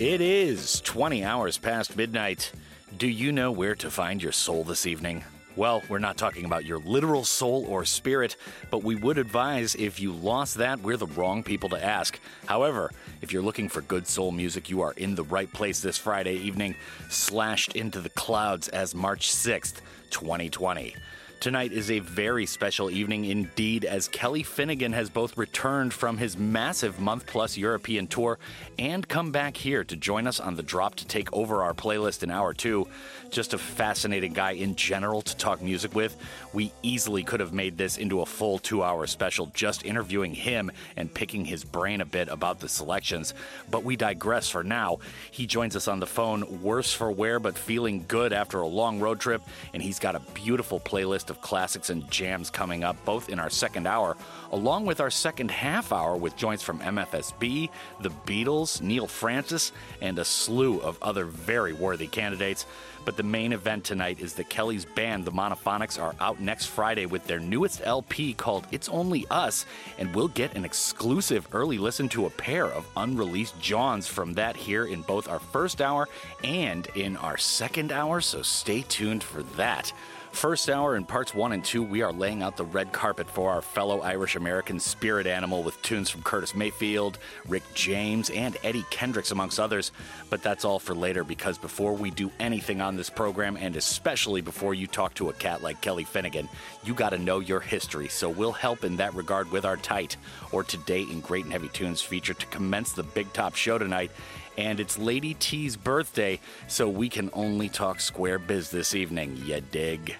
It is 20 hours past midnight. Do you know where to find your soul this evening? Well, we're not talking about your literal soul or spirit, but we would advise if you lost that, we're the wrong people to ask. However, if you're looking for good soul music, you are in the right place this Friday evening, slashed into the clouds as March 6th, 2020. Tonight is a very special evening indeed, as Kelly Finnigan has both returned from his massive month-plus European tour and come back here to join us on The Drop to take over our playlist in Hour 2. Just a fascinating guy in general to talk music with. We easily could have made this into a full 2-hour special just interviewing him and picking his brain a bit about the selections, but we digress for now. He joins us on the phone, worse for wear but feeling good after a long road trip, and he's got a beautiful playlist of classics and jams coming up, both in our second hour, along with our second half hour with joints from MFSB, The Beatles, Neil Francis, and a slew of other very worthy candidates. But the main event tonight is that Kelly's band, the Monophonics, are out next Friday with their newest LP called It's Only Us, and we'll get an exclusive early listen to a pair of unreleased Johns from that here in both our first hour and in our second hour, so stay tuned for that. First hour in parts 1 and 2, we are laying out the red carpet for our fellow Irish-American spirit animal with tunes from Curtis Mayfield, Rick James, and Eddie Kendricks, amongst others. But that's all for later, because before we do anything on this program, and especially before you talk to a cat like Kelly Finnigan, you gotta know your history, so we'll help in that regard with our Tight, or Today in Great and Heavy Tunes feature to commence the Big Top show tonight. And it's Lady T's birthday, so we can only talk square biz this evening, ya dig?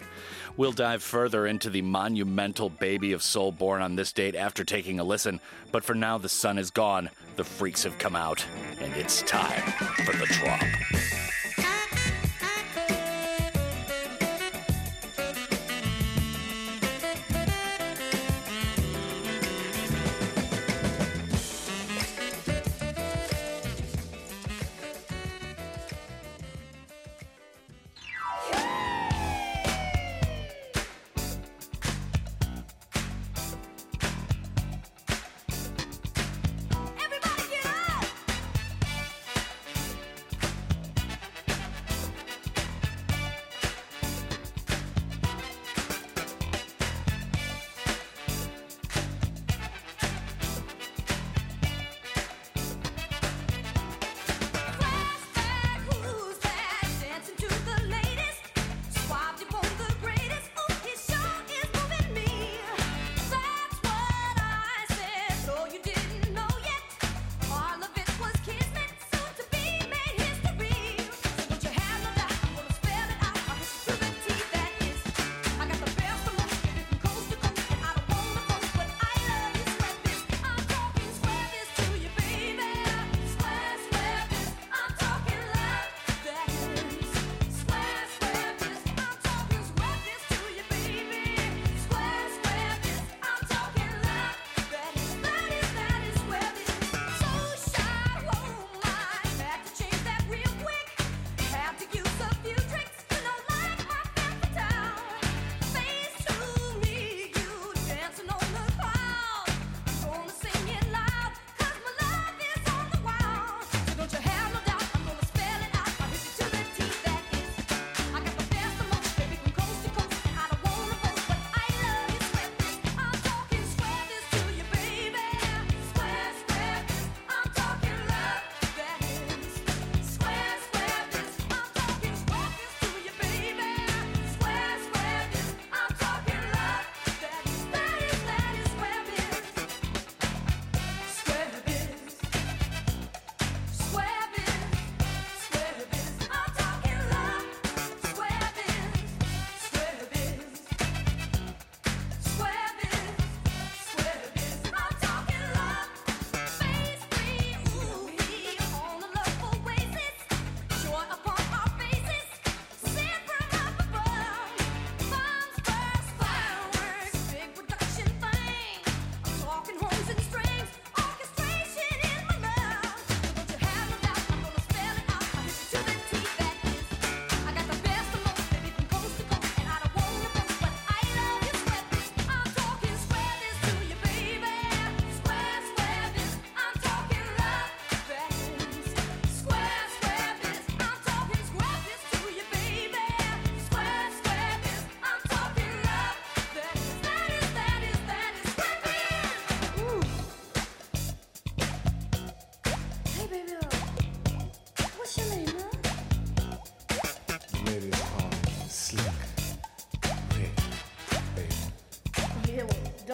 We'll dive further into the monumental baby of soul born on this date after taking a listen, but for now the sun is gone, the freaks have come out, and it's time for The Drop.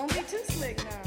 Don't be too slick now.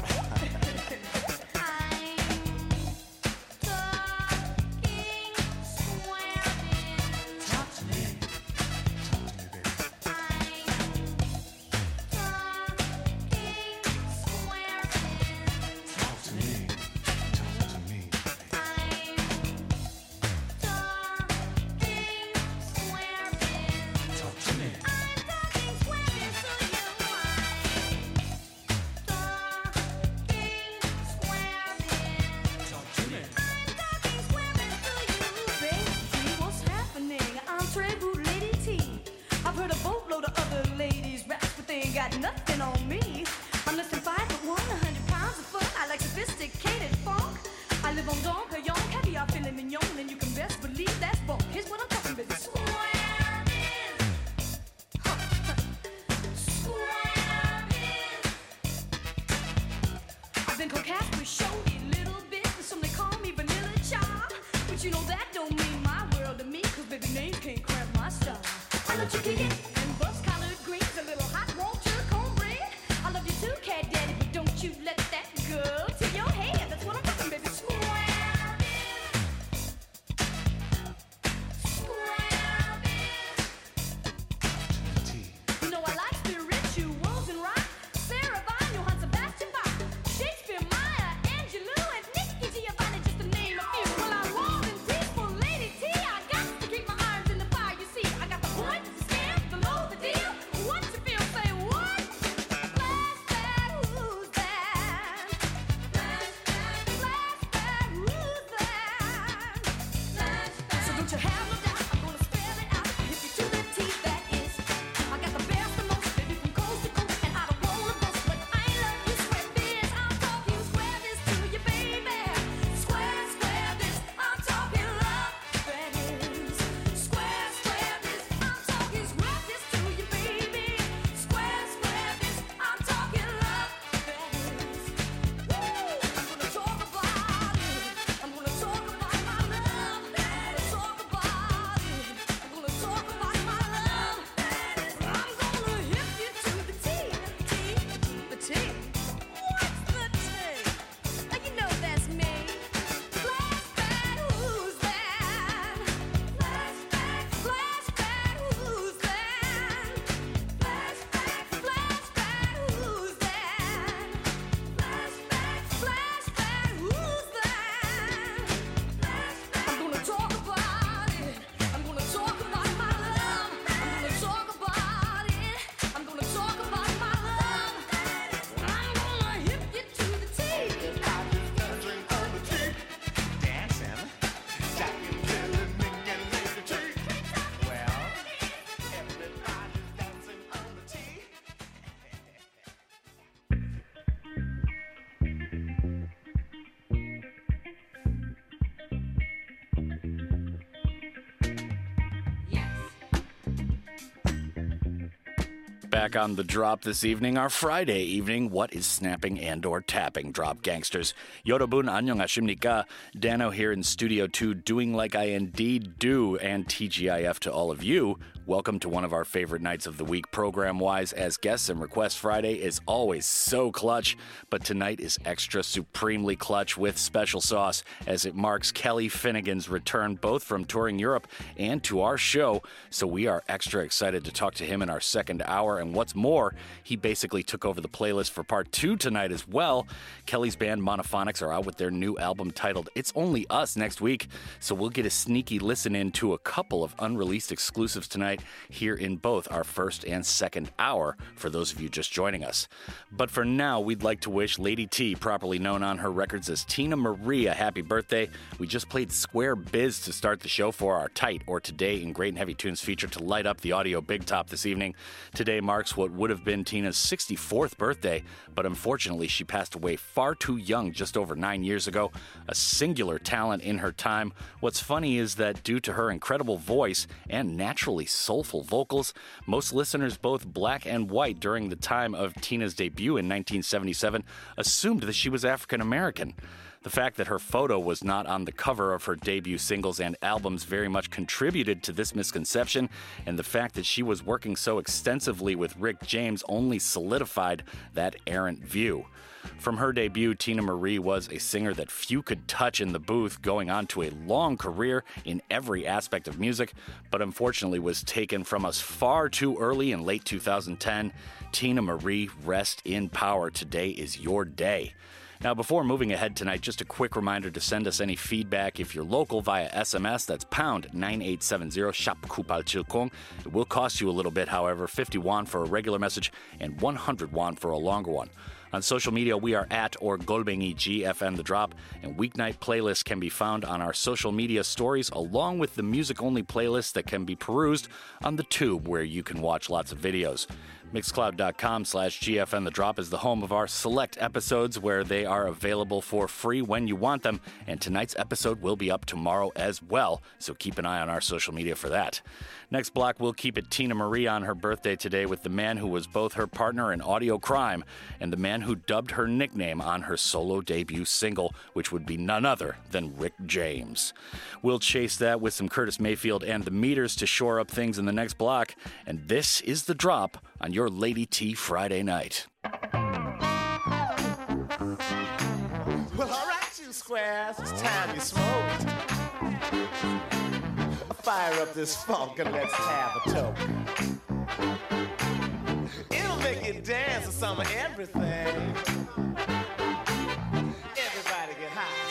Back on The Drop this evening, our Friday evening, what is snapping and or tapping, Drop Gangsters. Yorobun annyeonghasimnika, Dano here in Studio 2, doing like I indeed do, and TGIF to all of you. Welcome to one of our favorite nights of the week program-wise, as guests and requests Friday is always so clutch, but tonight is extra supremely clutch with special sauce, as it marks Kelly Finnigan's return both from touring Europe and to our show, so we are extra excited to talk to him in our second hour. And what's more, he basically took over the playlist for part two tonight as well. Kelly's band Monophonics are out with their new album titled It's Only Us next week, so we'll get a sneaky listen in to a couple of unreleased exclusives tonight here in both our first and second hour for those of you just joining us. But for now, we'd like to wish Lady T, properly known on her records as Teena Marie, a happy birthday. We just played Square Biz to start the show for our Tight or Today in Great and Heavy Tunes feature to light up the audio big top this evening. Today marks what would have been Teena's 64th birthday, but unfortunately she passed away far too young just over 9 years ago, a singular talent in her time. What's funny is that due to her incredible voice and naturally soulful vocals, most listeners, both black and white, during the time of Teena's debut in 1977 assumed that she was African American. The fact that her photo was not on the cover of her debut singles and albums very much contributed to this misconception, and the fact that she was working so extensively with Rick James only solidified that errant view. From her debut, Teena Marie was a singer that few could touch in the booth, going on to a long career in every aspect of music, but unfortunately was taken from us far too early in late 2010. Teena Marie, rest in power. Today is your day. Now, before moving ahead tonight, just a quick reminder to send us any feedback. If you're local via SMS, that's pound 9870, shop Kupal Chilkong. It will cost you a little bit, however, 50 won for a regular message and 100 won for a longer one. On social media, we are at or Golbengi GFN The Drop, and weeknight playlists can be found on our social media stories, along with the music-only playlists that can be perused on the Tube, where you can watch lots of videos. Mixcloud.com/GFN The Drop is the home of our select episodes, where they are available for free when you want them, and tonight's episode will be up tomorrow as well, so keep an eye on our social media for that. Next block, we'll keep it Teena Marie on her birthday today with the man who was both her partner in audio crime and the man who dubbed her nickname on her solo debut single, which would be none other than Rick James. We'll chase that with some Curtis Mayfield and the Meters to shore up things in the next block, and this is The Drop on your Lady T Friday night. Well, all right, you squares, it's time you smoked. Fire up this funk and let's have a toke. It'll make you dance to some of everything. Everybody get high.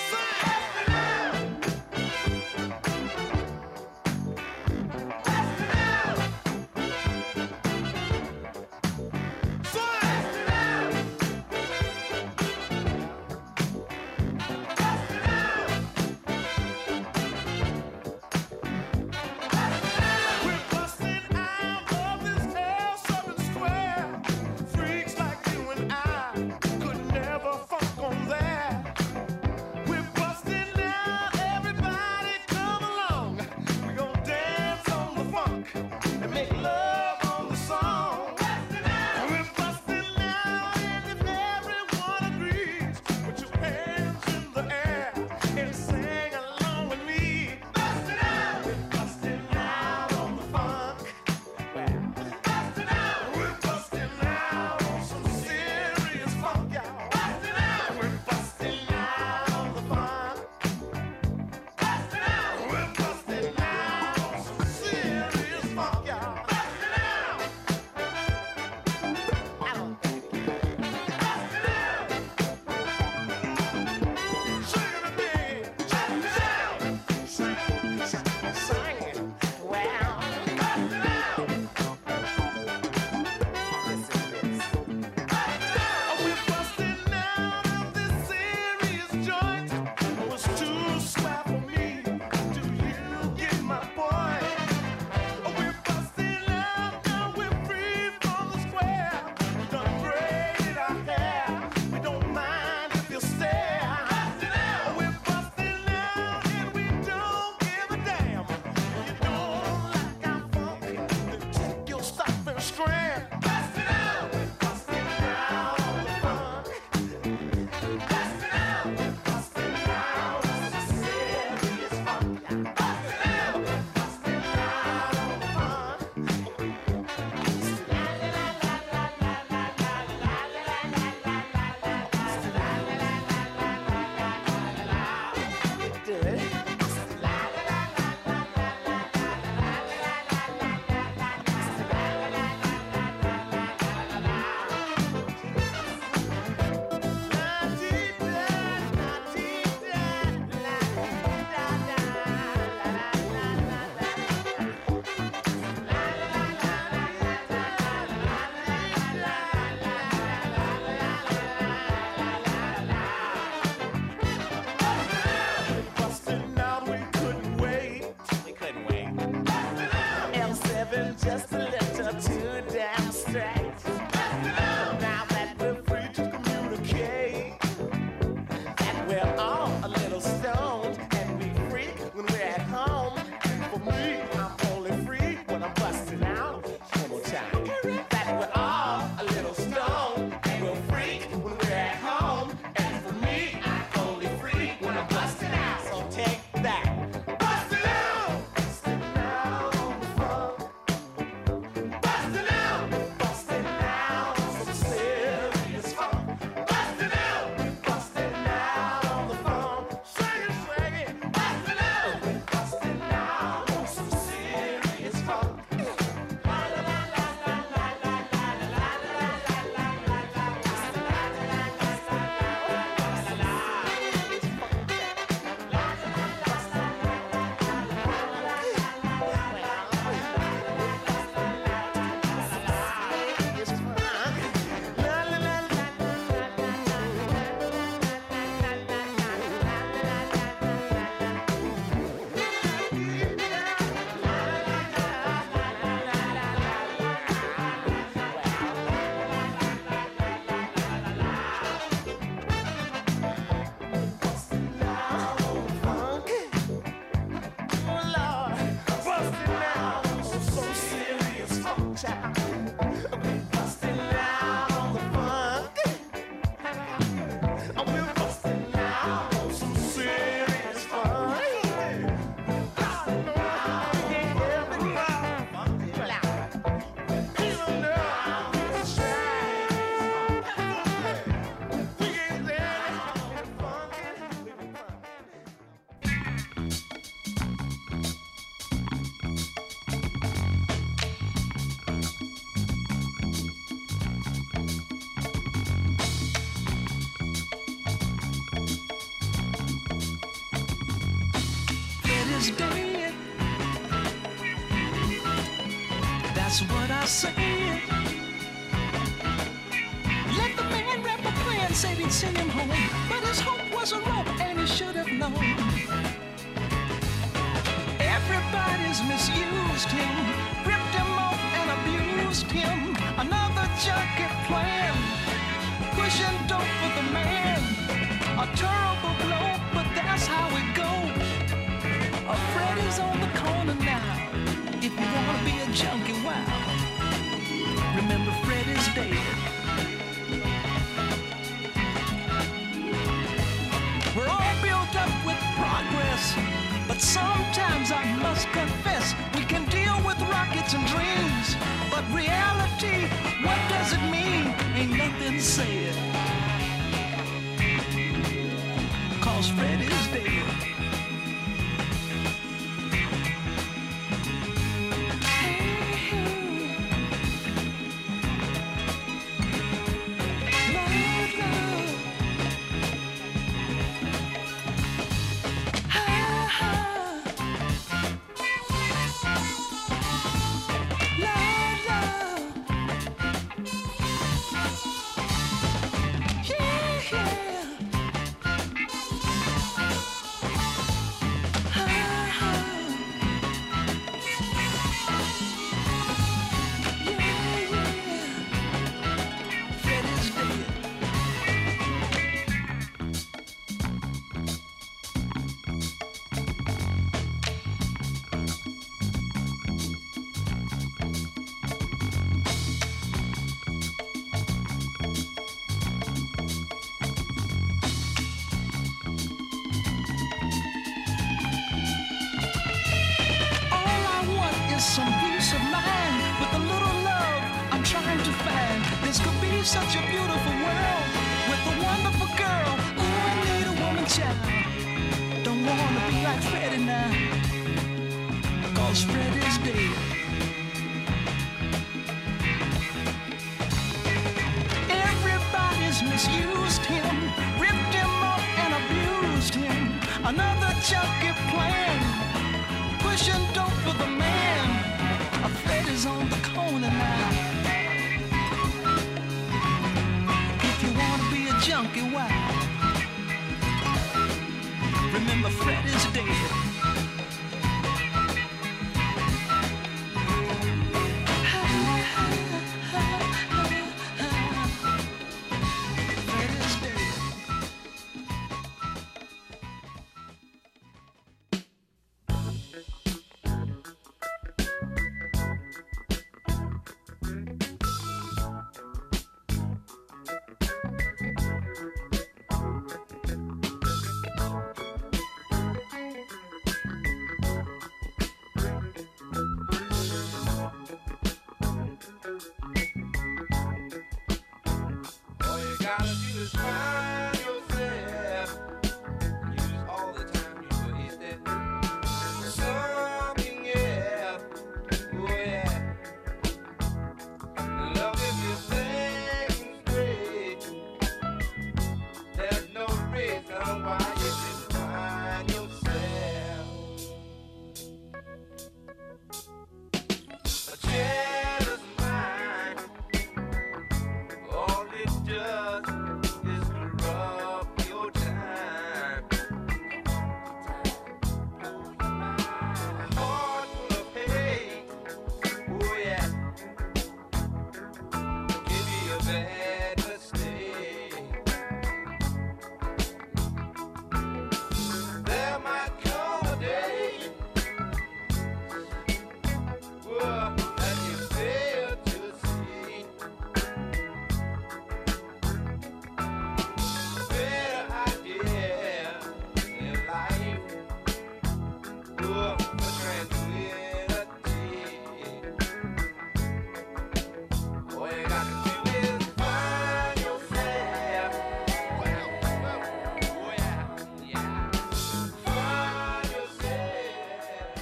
We're all a little stoned, and we'll freak when we're at home. And for me, I'm only free is dead. That's what I said. Let the man rap a plan, said he'd send him home, but his hope wasn't wrong, and he should have known. Everybody's misused him, ripped him off and abused him. Another junkie plan, pushing dope for the man. A terrible blow, but that's how it goes. Freddy's on the corner now. If you wanna be a junkie, wow. Remember Freddy's dead. We're all built up with progress, but sometimes I must confess we can deal with rockets and dreams, but reality, what does it mean? Ain't nothing said, 'cause Freddy's dead. Does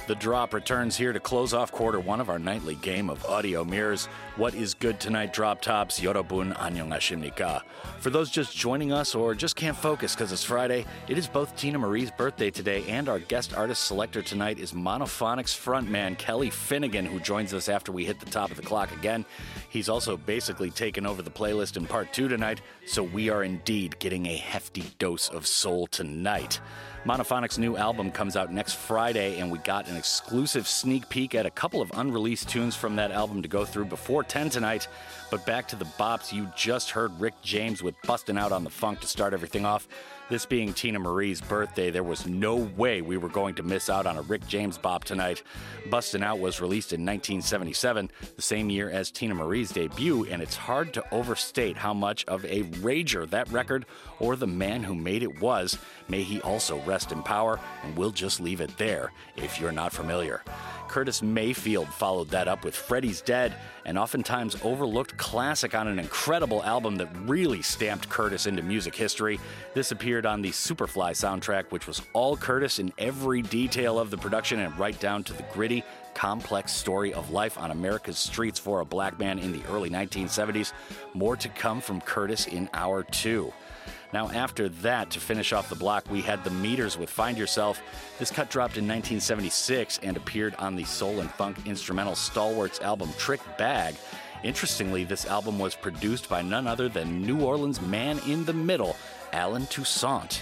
The Drop returns here to close off quarter one of our nightly game of audio mirrors. What is good tonight, Drop Tops? Yorobun annyeonghasimnika. For those just joining us or just can't focus because it's Friday, it is both Teena Marie's birthday today, and our guest artist selector tonight is Monophonics frontman Kelly Finnigan, who joins us after we hit the top of the clock again. He's also basically taken over the playlist in part two tonight, so we are indeed getting a hefty dose of soul tonight. Monophonics' new album comes out next Friday, and we got an exclusive sneak peek at a couple of unreleased tunes from that album to go through before 10 tonight. But back to the bops, you just heard Rick James with Bustin' Out on the Funk to start everything off. This being Teena Marie's birthday, there was no way we were going to miss out on a Rick James bop tonight. Bustin' Out was released in 1977, the same year as Teena Marie's debut, and it's hard to overstate how much of a rager that record or the man who made it was. May he also rest in power, and we'll just leave it there if you're not familiar. Curtis Mayfield followed that up with Freddie's Dead, an oftentimes overlooked classic on an incredible album that really stamped Curtis into music history. This appeared on the Superfly soundtrack, which was all Curtis in every detail of the production and right down to the gritty, complex story of life on America's streets for a black man in the early 1970s. More to come from Curtis in hour two. Now, after that, to finish off the block, we had The Meters with Find Yourself. This cut dropped in 1976 and appeared on the soul and funk instrumental Stalwarts album Trick Bag. Interestingly, this album was produced by none other than New Orleans' man in the middle, Allen Toussaint.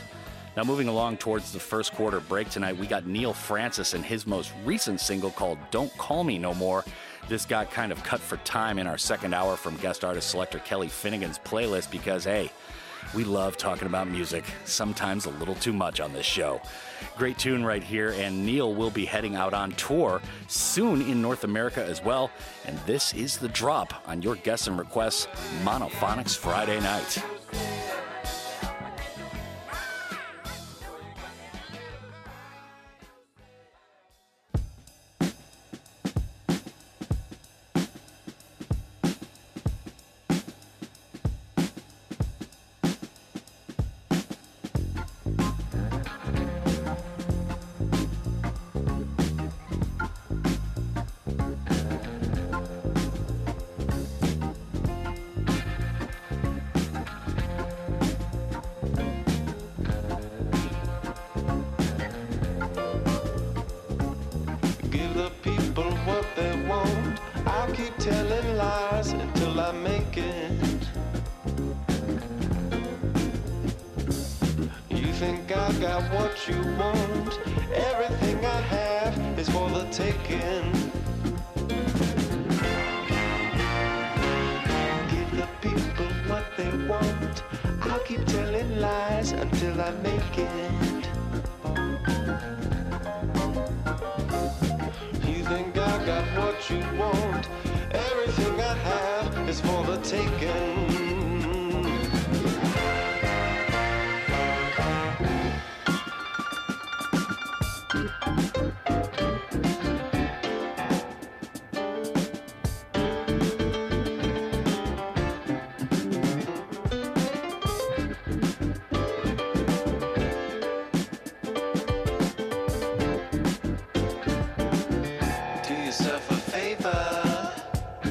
Now, moving along towards the first quarter break tonight, we got Neil Francis and his most recent single called Don't Call Me No More. This got kind of cut for time in our second hour from guest artist selector Kelly Finnegan's playlist because, hey, we love talking about music, sometimes a little too much on this show. Great tune right here, and Neil will be heading out on tour soon in North America as well. And this is The Drop on your guests and requests, Monophonics Friday night. Yourself a favor,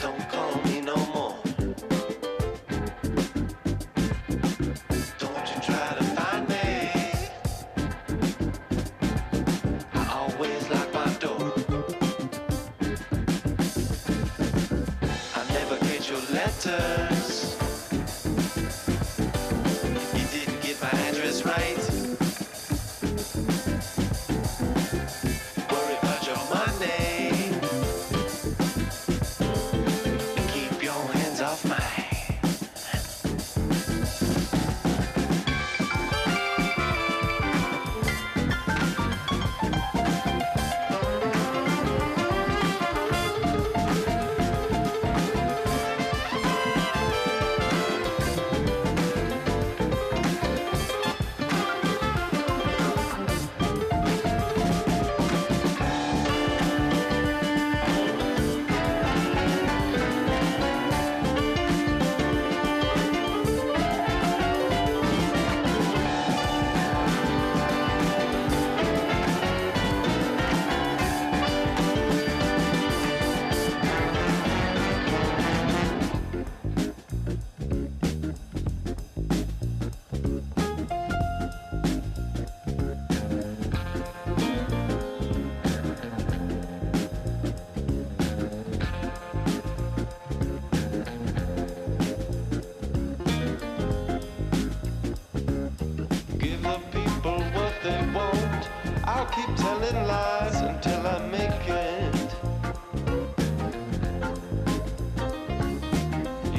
don't call me. keep telling lies until I make it.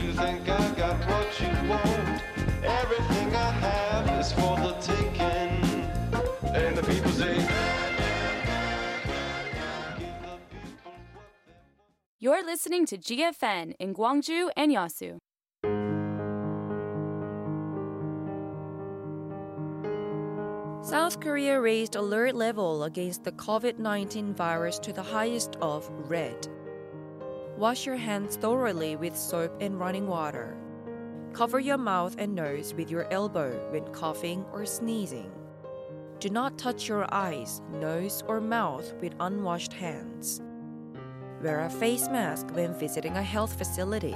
You think I got what you want? Everything I have is for the taking. And the people say, give the people what they want. You're listening to GFN in Gwangju and Yeosu. South Korea raised alert level against the COVID-19 virus to the highest of red. Wash your hands thoroughly with soap and running water. Cover your mouth and nose with your elbow when coughing or sneezing. Do not touch your eyes, nose, or mouth with unwashed hands. Wear a face mask when visiting a health facility.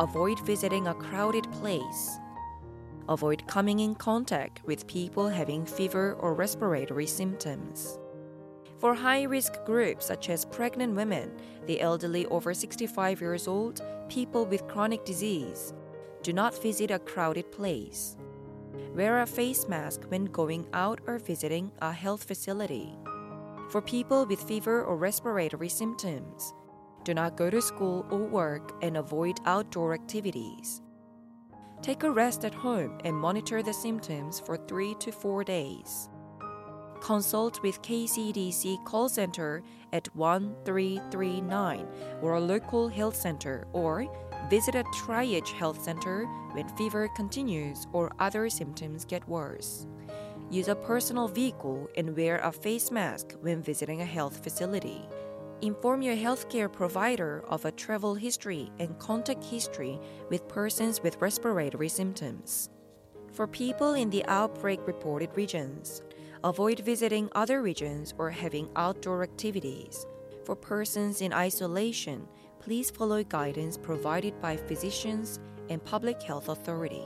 Avoid visiting a crowded place. Avoid coming in contact with people having fever or respiratory symptoms. For high-risk groups such as pregnant women, the elderly over 65 years old, people with chronic disease, do not visit a crowded place. Wear a face mask when going out or visiting a health facility. For people with fever or respiratory symptoms, do not go to school or work and avoid outdoor activities. Take a rest at home and monitor the symptoms for 3 to 4 days. Consult with KCDC call center at 1339 or a local health center, or visit a triage health center when fever continues or other symptoms get worse. Use a personal vehicle and wear a face mask when visiting a health facility. Inform your healthcare provider of a travel history and contact history with persons with respiratory symptoms. For people in the outbreak-reported regions, avoid visiting other regions or having outdoor activities. For persons in isolation, please follow guidance provided by physicians and public health authority.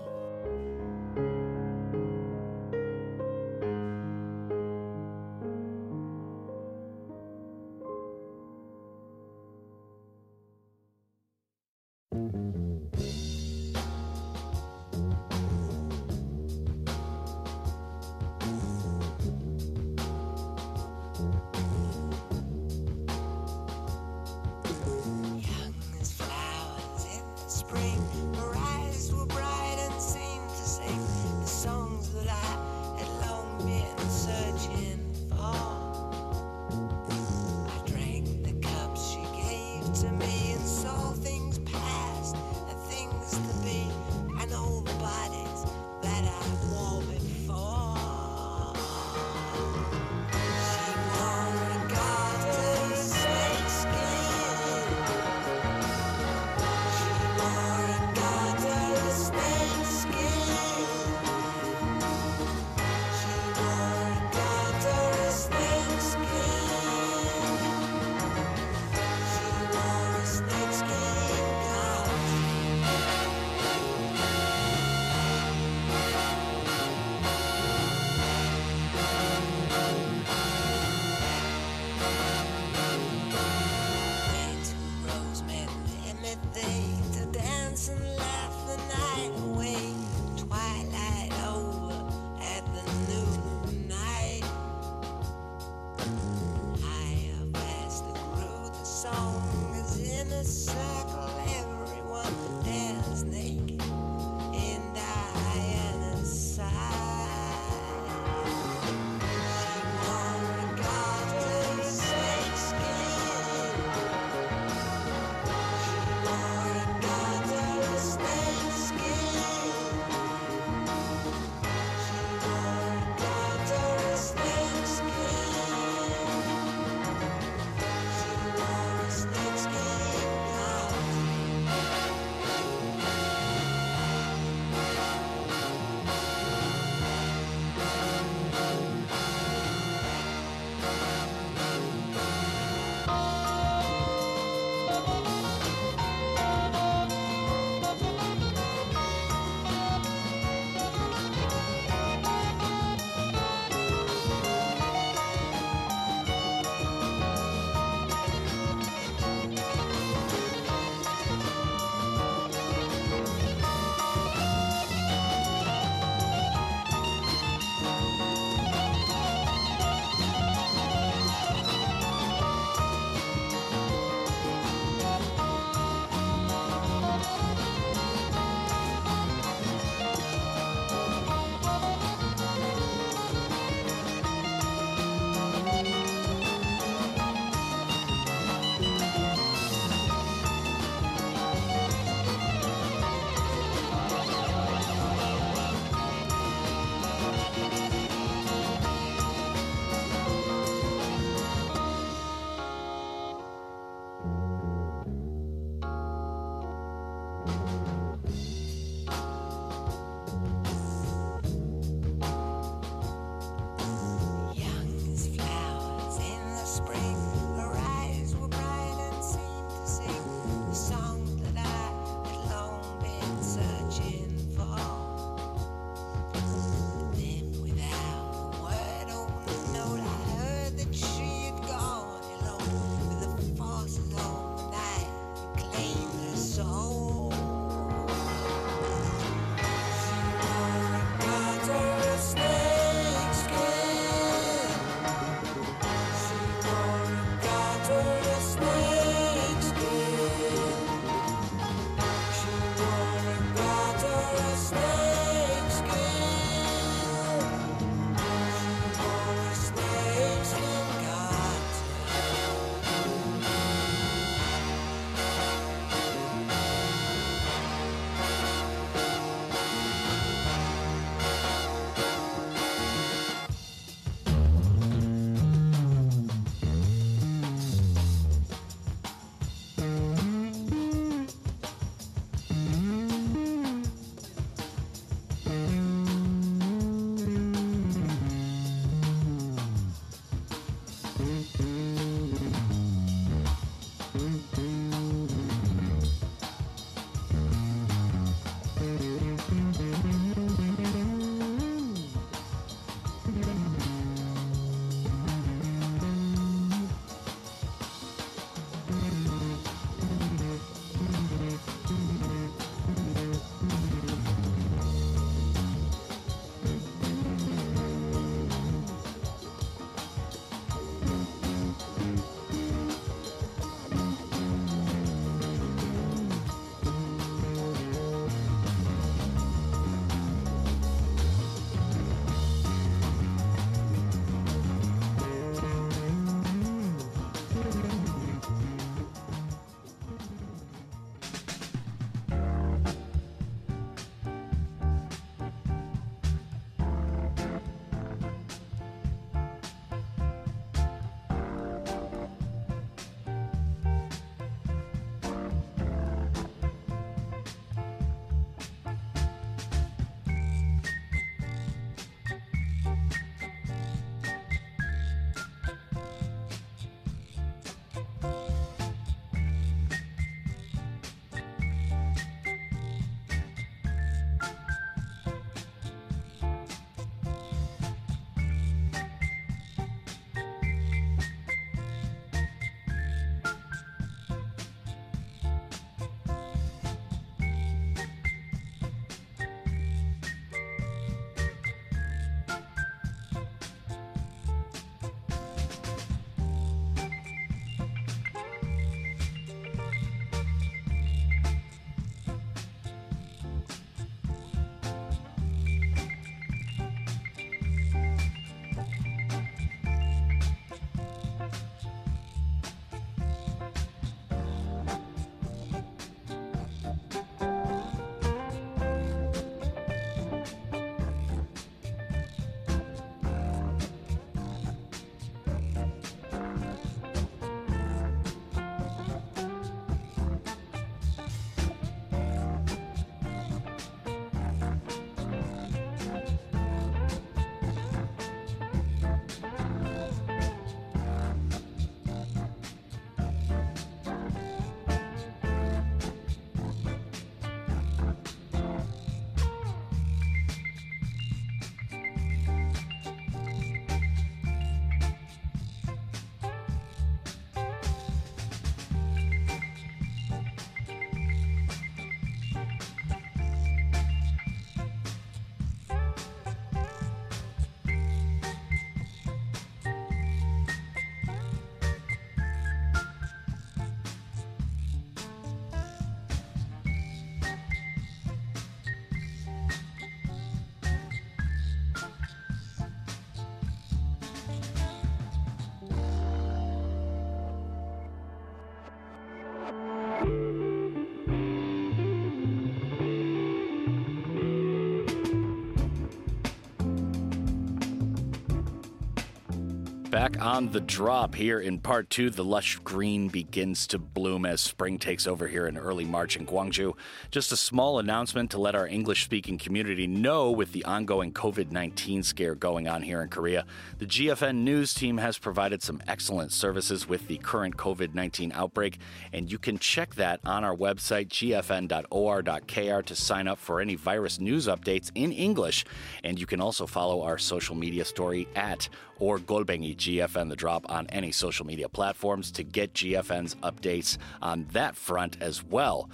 Back on The Drop here in part two, the lush green begins to bloom as spring takes over here in early March in Gwangju. Just a small announcement to let our English-speaking community know with the ongoing COVID-19 scare going on here in Korea, the GFN news team has provided some excellent services with the current COVID-19 outbreak, and you can check that on our website, gfn.or.kr, to sign up for any virus news updates in English. And you can also follow our social media story at or Golbengi GFN The Drop on any social media platforms to get GFN's updates on that front as well.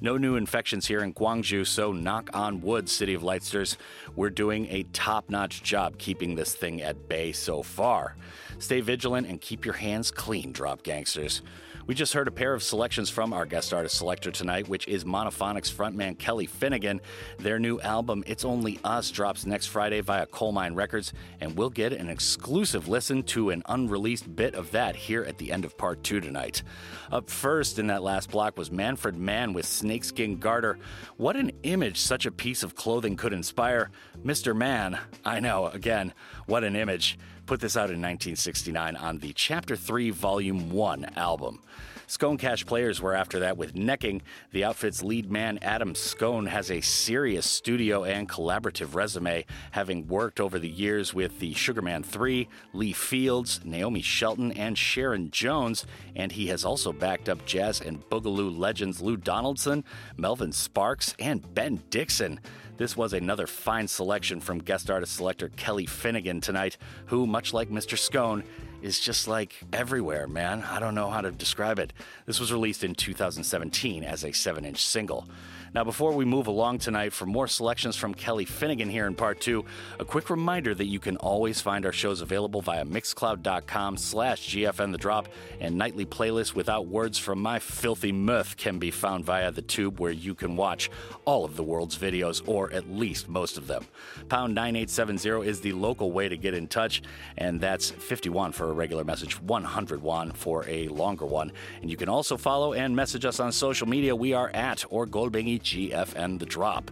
No new infections here in Gwangju, so knock on wood, City of Lightsters. We're doing a top-notch job keeping this thing at bay so far. Stay vigilant and keep your hands clean, Drop Gangsters. We just heard a pair of selections from our guest artist selector tonight, which is Monophonics frontman Kelly Finnigan. Their new album, It's Only Us, drops next Friday via Colemine Records, and we'll get an exclusive listen to an unreleased bit of that here at the end of part two tonight. Up first in that last block was Manfred Mann with Snakeskin Garter. What an image such a piece of clothing could inspire. Mr. Mann, I know, again, what an image. Put this out in 1969 on the Chapter 3 Volume 1 album. Scone Cash Players were after that with Necking. The outfit's lead man, Adam Scone, has a serious studio and collaborative resume, having worked over the years with the Sugarman 3, Lee Fields, Naomi Shelton, and Sharon Jones, and he has also backed up jazz and boogaloo legends Lou Donaldson, Melvin Sparks, and Ben Dixon. This was another fine selection from guest artist selector Kelly Finnigan tonight, who, much like Mr. Scone, is just like everywhere, man. I don't know how to describe it. This was released in 2017 as a 7-inch single. Now, before we move along tonight, for more selections from Kelly Finnigan here in Part 2, a quick reminder that you can always find our shows available via mixcloud.com/GFN The Drop, and nightly playlists without words from my filthy mouth can be found via the tube, where you can watch all of the world's videos, or at least most of them. Pound 9870 is the local way to get in touch, and that's 51 for a regular message, 101 for a longer one. And you can also follow and message us on social media. We are at or Golbengi GFN The Drop.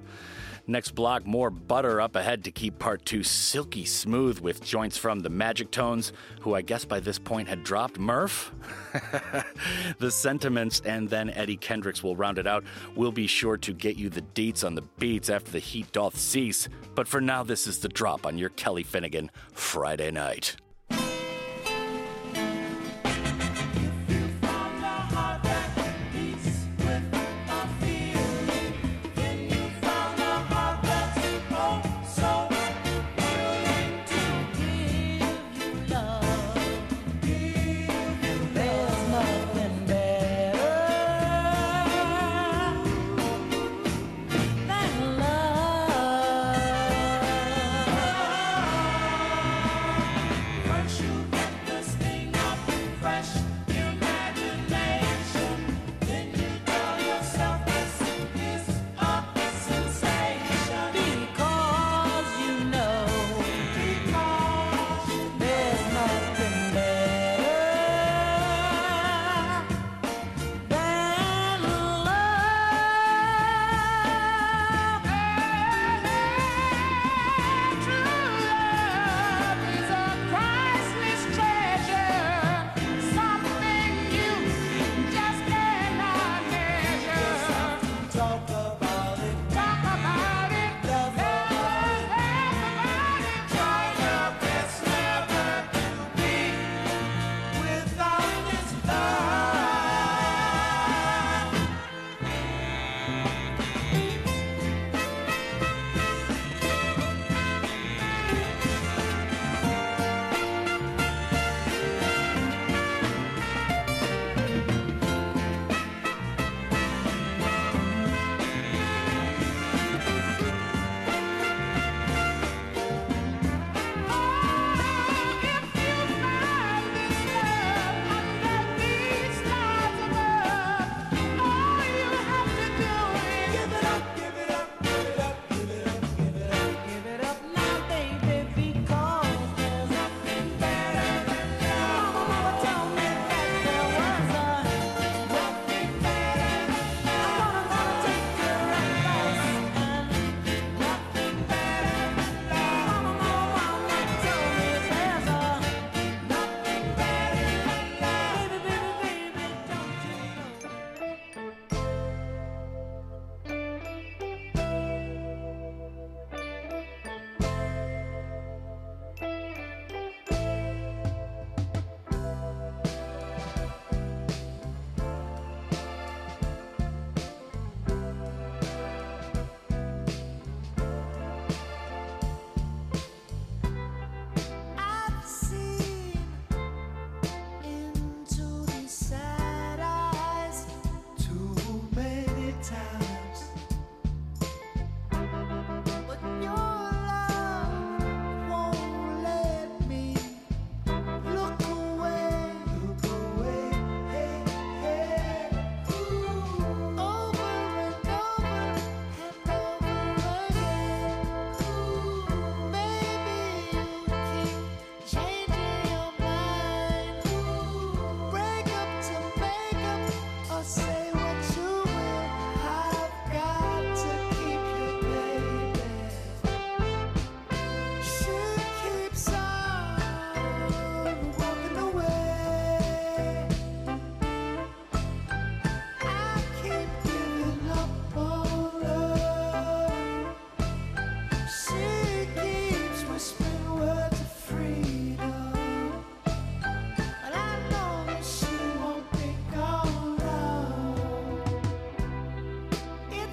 Next block, more butter up ahead to keep Part 2 silky smooth with joints from the Magic Tones, who I guess by this point had dropped Murph, The Sentiments, and then Eddie Kendricks will round it out. We'll be sure to get you the deets on the beats after the heat doth cease, but for now, this is The Drop on your Kelly Finnigan Friday night.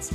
Shines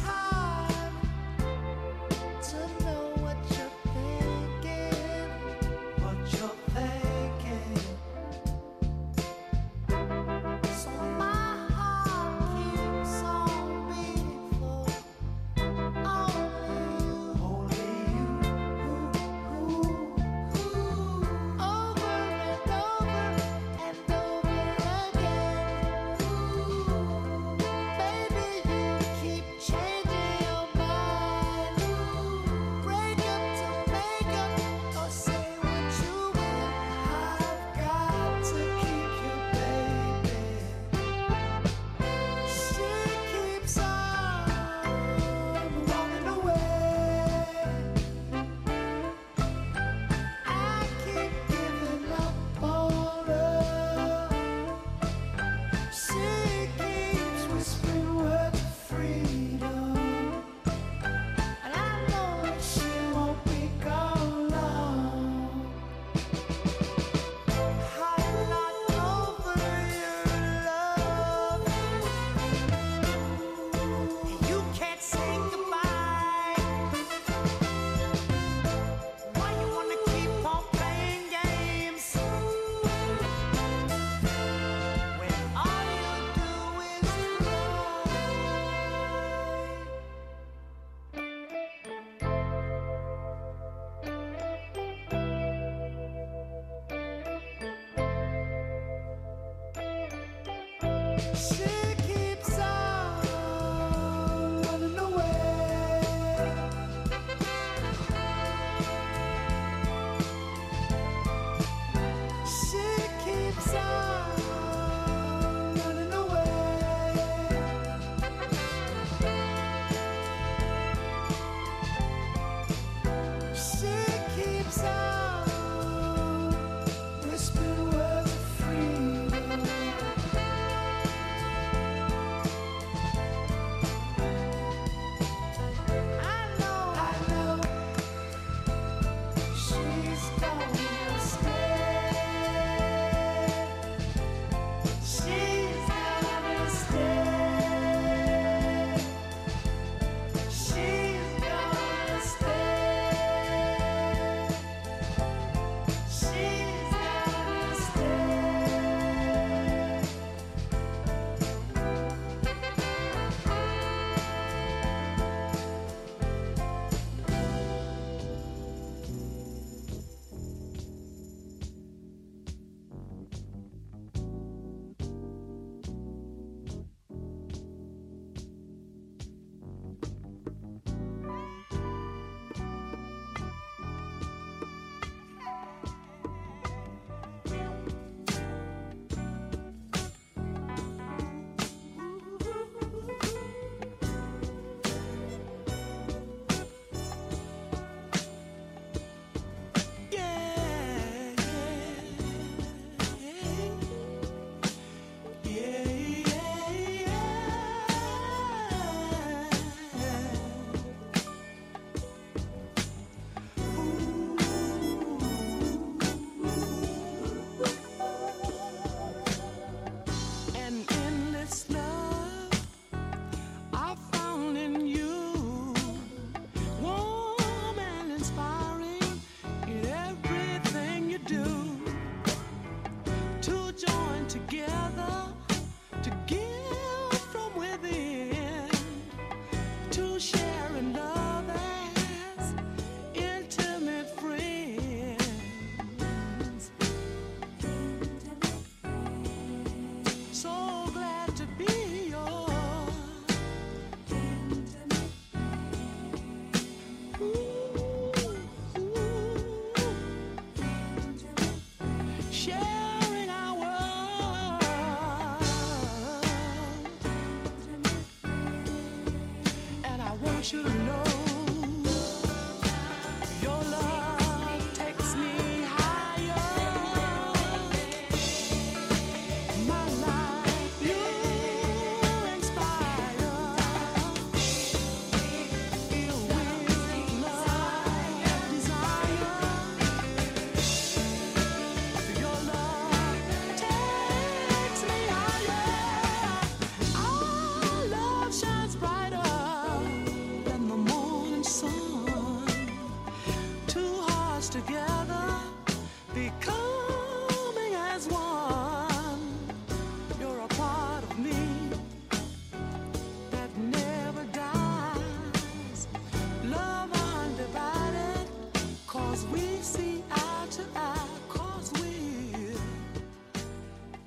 brighter.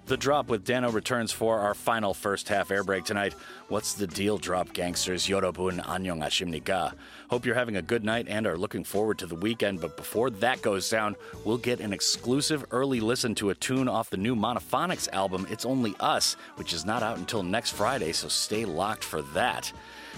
The Drop with Dano returns for our final first half air break tonight. What's the deal, Drop Gangsters? Yorobun annyeonghasimnika. Hope you're having a good night and are looking forward to the weekend. But before that goes down, we'll get an exclusive early listen to a tune off the new Monophonics album, It's Only Us, which is not out until next Friday, so stay locked for that.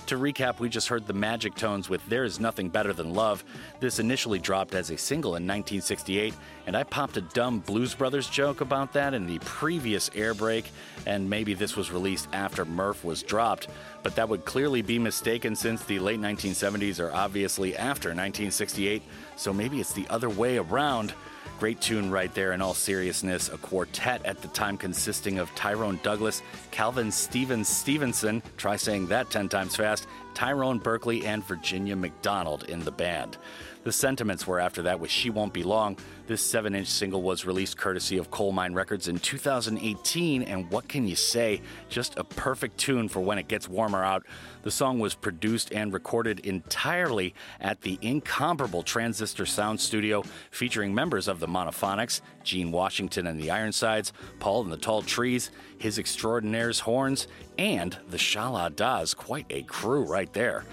To recap, we just heard the Magic Tones with There Is Nothing Better Than Love. This initially dropped as a single in 1968, and I popped a dumb Blues Brothers joke about that in the previous air break, and maybe this was released after Murph was dropped, but that would clearly be mistaken since the late 1970s are obviously after 1968, so maybe it's the other way around. Great tune right there, in all seriousness. A quartet at the time consisting of Tyrone Douglas, Calvin Stevenson, try saying that 10 times fast, Tyrone Berkeley, and Virginia McDonald in the band. The Sentiments were after that with She Won't Be Long. This 7-inch single was released courtesy of Colemine Records in 2018, and what can you say? Just a perfect tune for when it gets warmer out. The song was produced and recorded entirely at the incomparable Transistor Sound Studio, featuring members of the Monophonics, Gene Washington and the Ironsides, Paul and the Tall Trees, His Extraordinaires Horns, and the Shaladas. Quite a crew right there.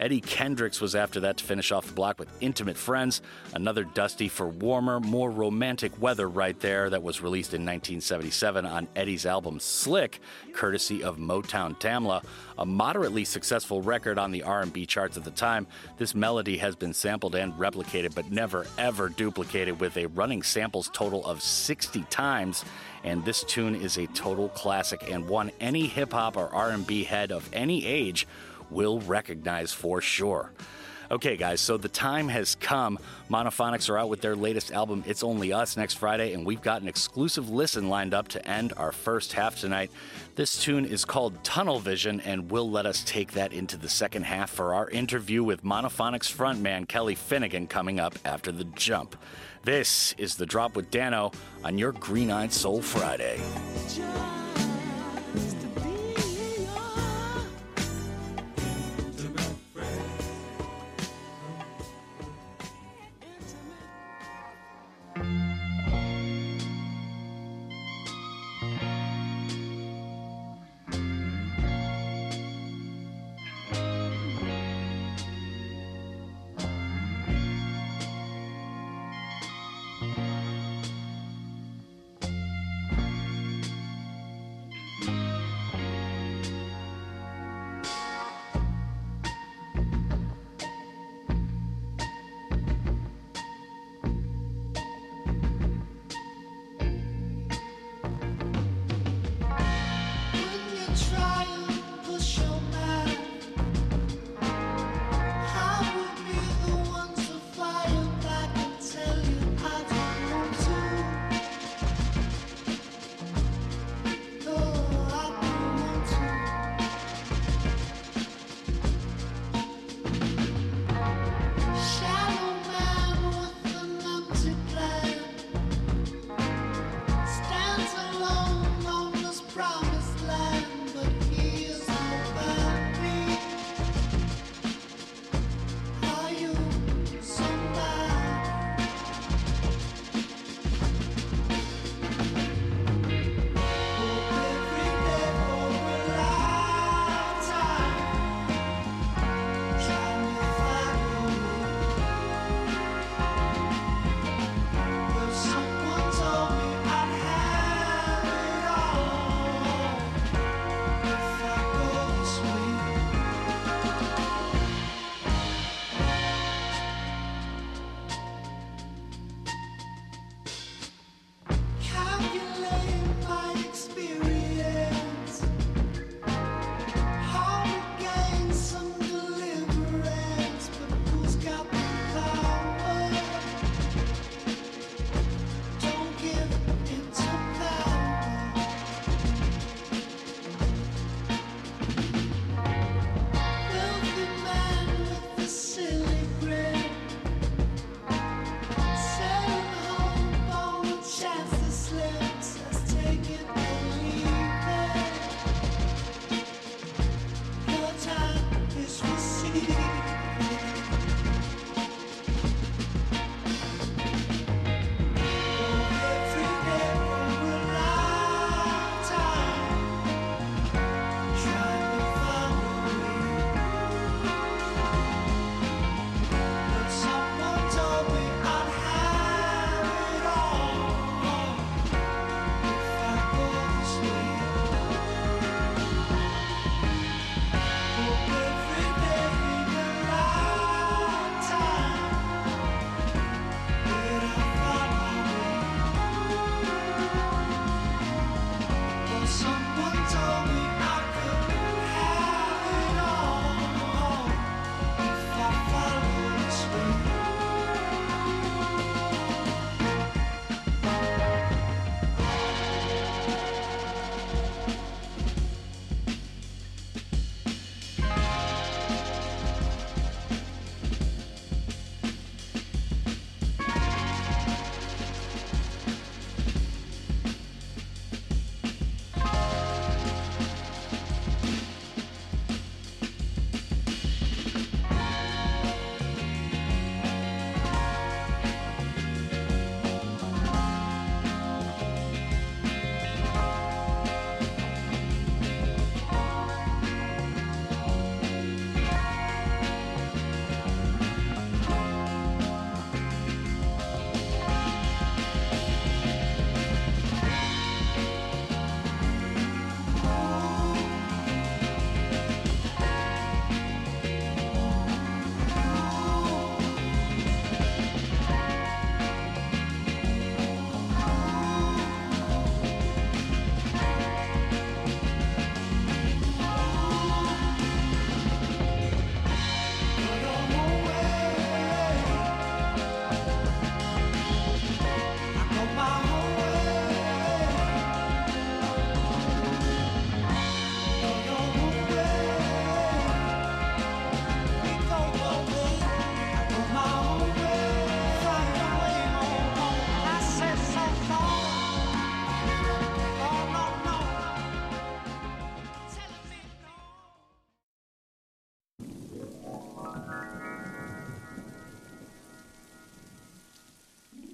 Eddie Kendricks was after that to finish off the block with Intimate Friends, another dusty for warmer, more romantic weather right there that was released in 1977 on Eddie's album Slick, courtesy of Motown Tamla, a moderately successful record on the R&B charts at the time. This melody has been sampled and replicated, but never, ever duplicated, with a running samples total of 60 times. And this tune is a total classic and one any hip-hop or R&B head of any age will recognize for sure. Okay, guys, so the time has come. Monophonics are out with their latest album, It's Only Us, next Friday, and we've got an exclusive listen lined up to end our first half tonight. This tune is called Tunnel Vision, and will let us take that into the second half for our interview with Monophonics frontman Kelly Finnigan coming up after the jump. This is The Drop with Dano on your Green-Eyed Soul Friday.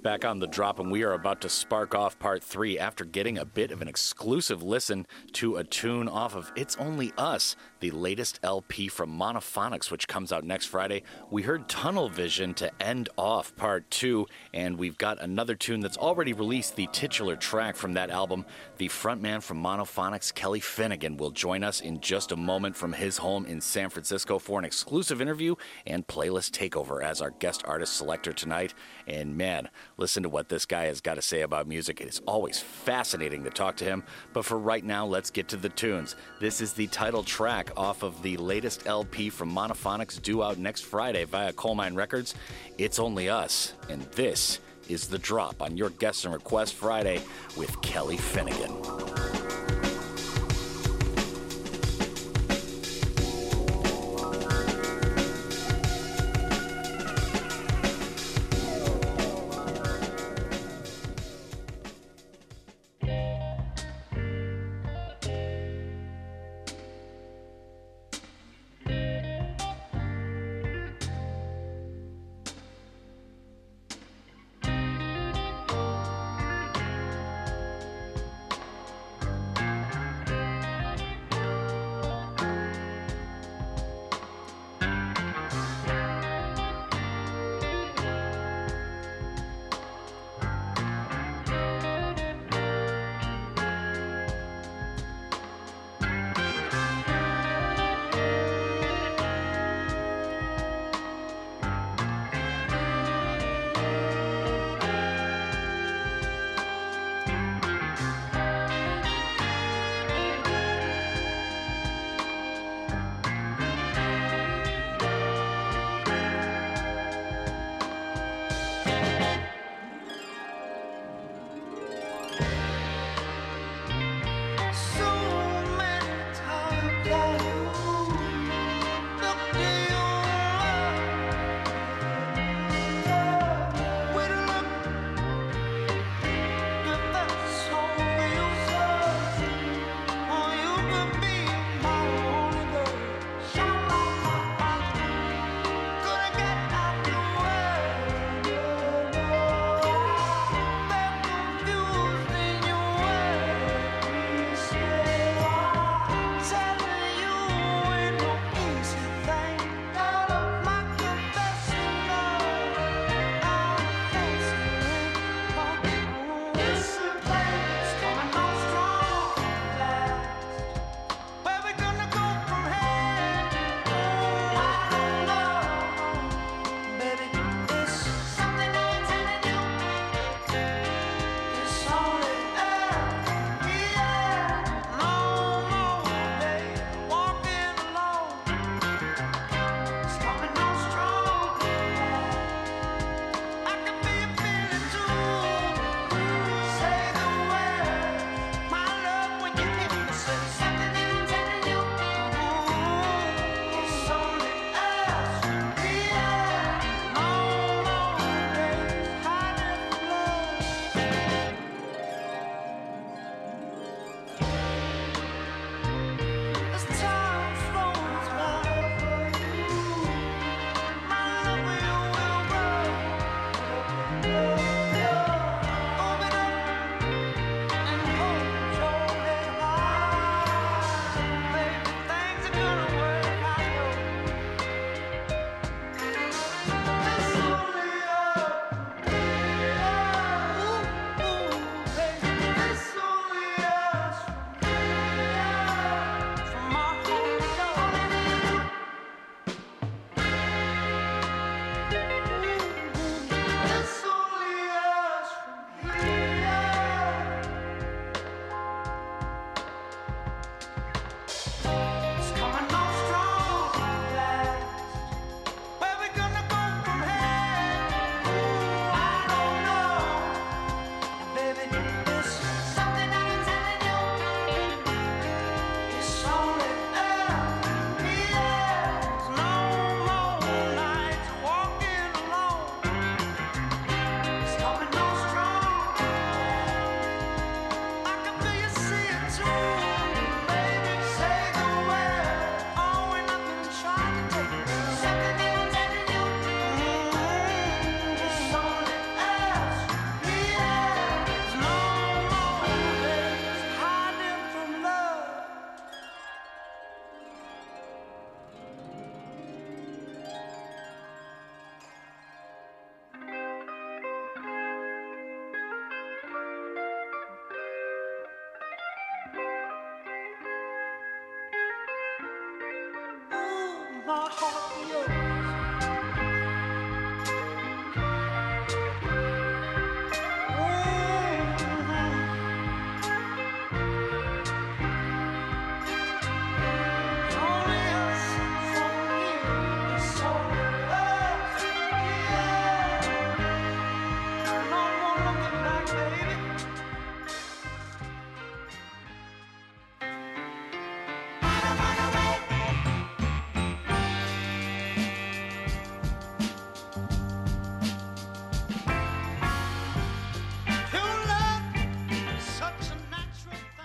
Back on The Drop, and we are about to spark off part three after getting a bit of an exclusive listen to a tune off of It's Only Us, the latest LP from Monophonics, which comes out next Friday. We heard Tunnel Vision to end off part two, and we've got another tune that's already released, the titular track from that album. The frontman from Monophonics, Kelly Finnigan, will join us in just a moment from his home in San Francisco for an exclusive interview and playlist takeover as our guest artist selector tonight. And man, listen to what this guy has got to say about music. It is always fascinating to talk to him. But for right now, let's get to the tunes. This is the title track off of the latest LP from Monophonics, due out next Friday via Colemine Records. It's Only Us, and this is The Drop on your Guest and Request Friday with Kelly Finnigan.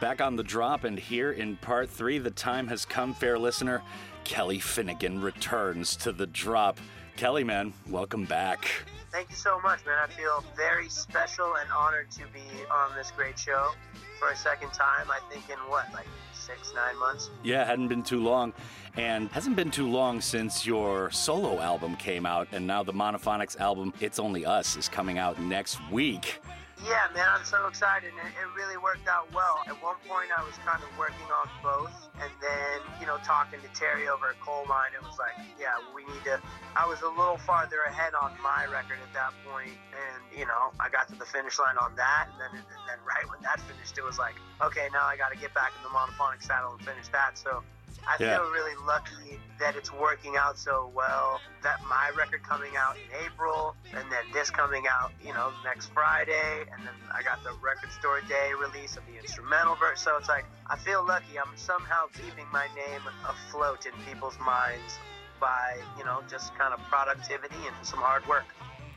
Back on The Drop, and here in part three, the time has come, fair listener. Kelly Finnigan returns to The Drop. Kelly, man, welcome back. Thank you so much, man. I feel very special and honored to be on this great show for a second time. I think in what, like 6-9 months? Yeah, hadn't been too long. And hasn't been too long since your solo album came out, and now the Monophonics album, It's Only Us, is coming out next week. Yeah, man, I'm so excited. It really worked out well. At one point, I was kind of working on both, and then, you know, talking to Terry over at Colemine, it was like, yeah, we need to... I was a little farther ahead on my record at that point, and, you know, I got to the finish line on that, and then right when that finished, it was like, okay, now I got to get back in the monophonic saddle and finish that, so... I feel really lucky that it's working out so well, that my record coming out in April, and then this coming out, you know, next Friday, and then I got the Record Store Day release of the instrumental verse, so it's like, I feel lucky. I'm somehow keeping my name afloat in people's minds by, you know, just kind of productivity and some hard work.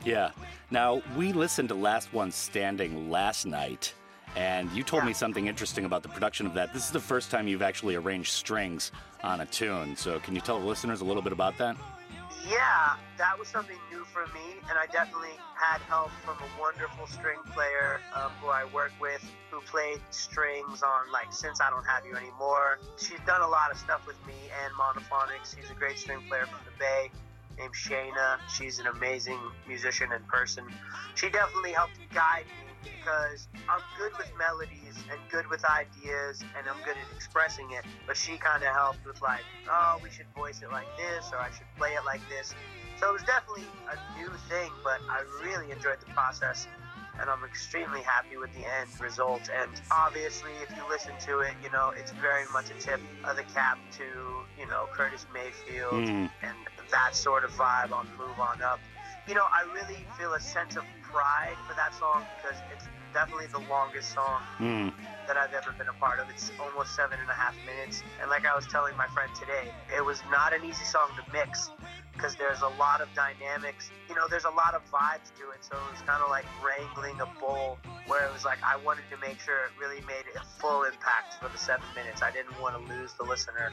Yeah. Now, we listened to Last One Standing last night, and you told me something interesting about the production of that. This is the first time you've actually arranged strings on a tune. So can you tell the listeners a little bit about that? Yeah, that was something new for me, and I definitely had help from a wonderful string player who I work with, who played strings on, like, Since I Don't Have You Anymore. She's done a lot of stuff with me and Monophonics. She's a great string player from the Bay, named Shayna. She's an amazing musician in person. She definitely helped guide me, because I'm good with melodies and good with ideas and I'm good at expressing it, but she kind of helped with, like, oh, we should voice it like this, or I should play it like this. So it was definitely a new thing, but I really enjoyed the process, and I'm extremely happy with the end result. And obviously, if you listen to it, you know, it's very much a tip of the cap to, you know, Curtis Mayfield and that sort of vibe on Move On Up. You know, I really feel a sense of pride for that song, because it's definitely the longest song that I've ever been a part of. It's almost 7.5 minutes. And like I was telling my friend today, it was not an easy song to mix, because there's a lot of dynamics. You know, there's a lot of vibes to it. So it was kind of like wrangling a bowl, where it was like, I wanted to make sure it really made a full impact for the 7 minutes. I didn't want to lose the listener.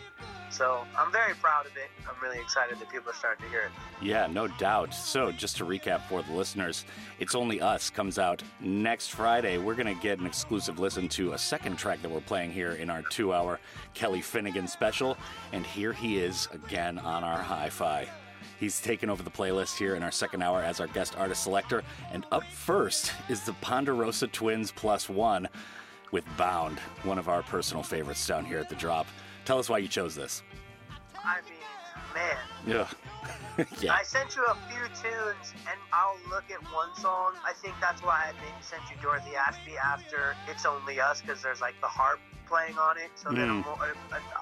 So I'm very proud of it. I'm really excited that people are starting to hear it. Yeah, no doubt. So just to recap for the listeners, It's Only Us comes out next Friday. We're going to get an exclusive listen to a second track that we're playing here in our 2-hour Kelly Finnigan special. And here he is again on our hi-fi. He's taken over the playlist here in our second hour as our guest artist selector. And up first is the Ponderosa Twins Plus One with Bound, one of our personal favorites down here at The Drop. Tell us why you chose this. I mean, man. Yeah. Yeah. I sent you a few tunes, and I'll look at one song. I think that's why I maybe sent you Dorothy Ashby after It's Only Us, because there's, like, the harp playing on it. So then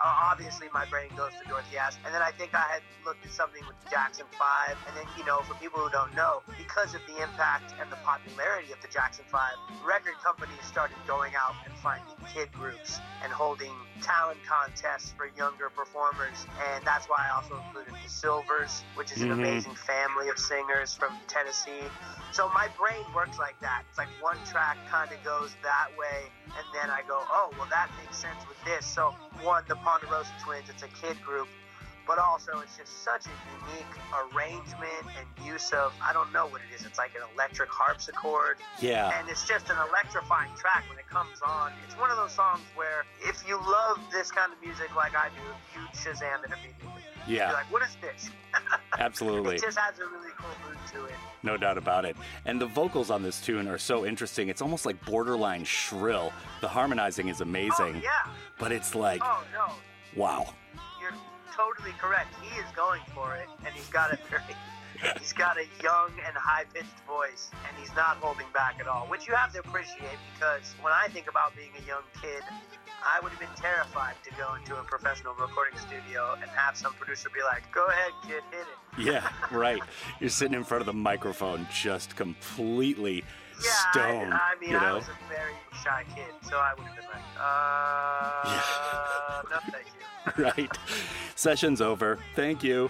obviously my brain goes to Dorothy Ashby. And then I think I had looked at something with Jackson 5. And then, you know, for people who don't know, because of the impact and the popularity of the Jackson 5, record companies started going out and finding kid groups and holding talent contests for younger performers. And that's why I also included The Sylvers, which is an amazing family of singers from Tennessee. So my brain works like that. It's like one track kind of goes that way, and then I go, oh, well, that makes sense with this. So one, the Ponderosa Twins, it's a kid group, but also it's just such a unique arrangement and use of, I don't know what it is, it's like an electric harpsichord. Yeah. And it's just an electrifying track when it comes on. It's one of those songs where if you love this kind of music like I do, you Shazam it immediately. Yeah. You're like, what is this? Absolutely. It just has a really cool mood to it. No doubt about it. And the vocals on this tune are so interesting. It's almost like borderline shrill. The harmonizing is amazing. Oh, yeah. But it's like, oh, no. Wow. You're totally correct. He is going for it, and he's got a very, he's got a young and high-pitched voice, and he's not holding back at all, which you have to appreciate, because when I think about being a young kid, I would have been terrified to go into a professional recording studio and have some producer be like, go ahead, kid, hit it. Yeah, right. You're sitting in front of the microphone just completely stoned. Yeah, I mean, you know? I was a very shy kid, so I would have been like, no, thank you. Right. Session's over. Thank you.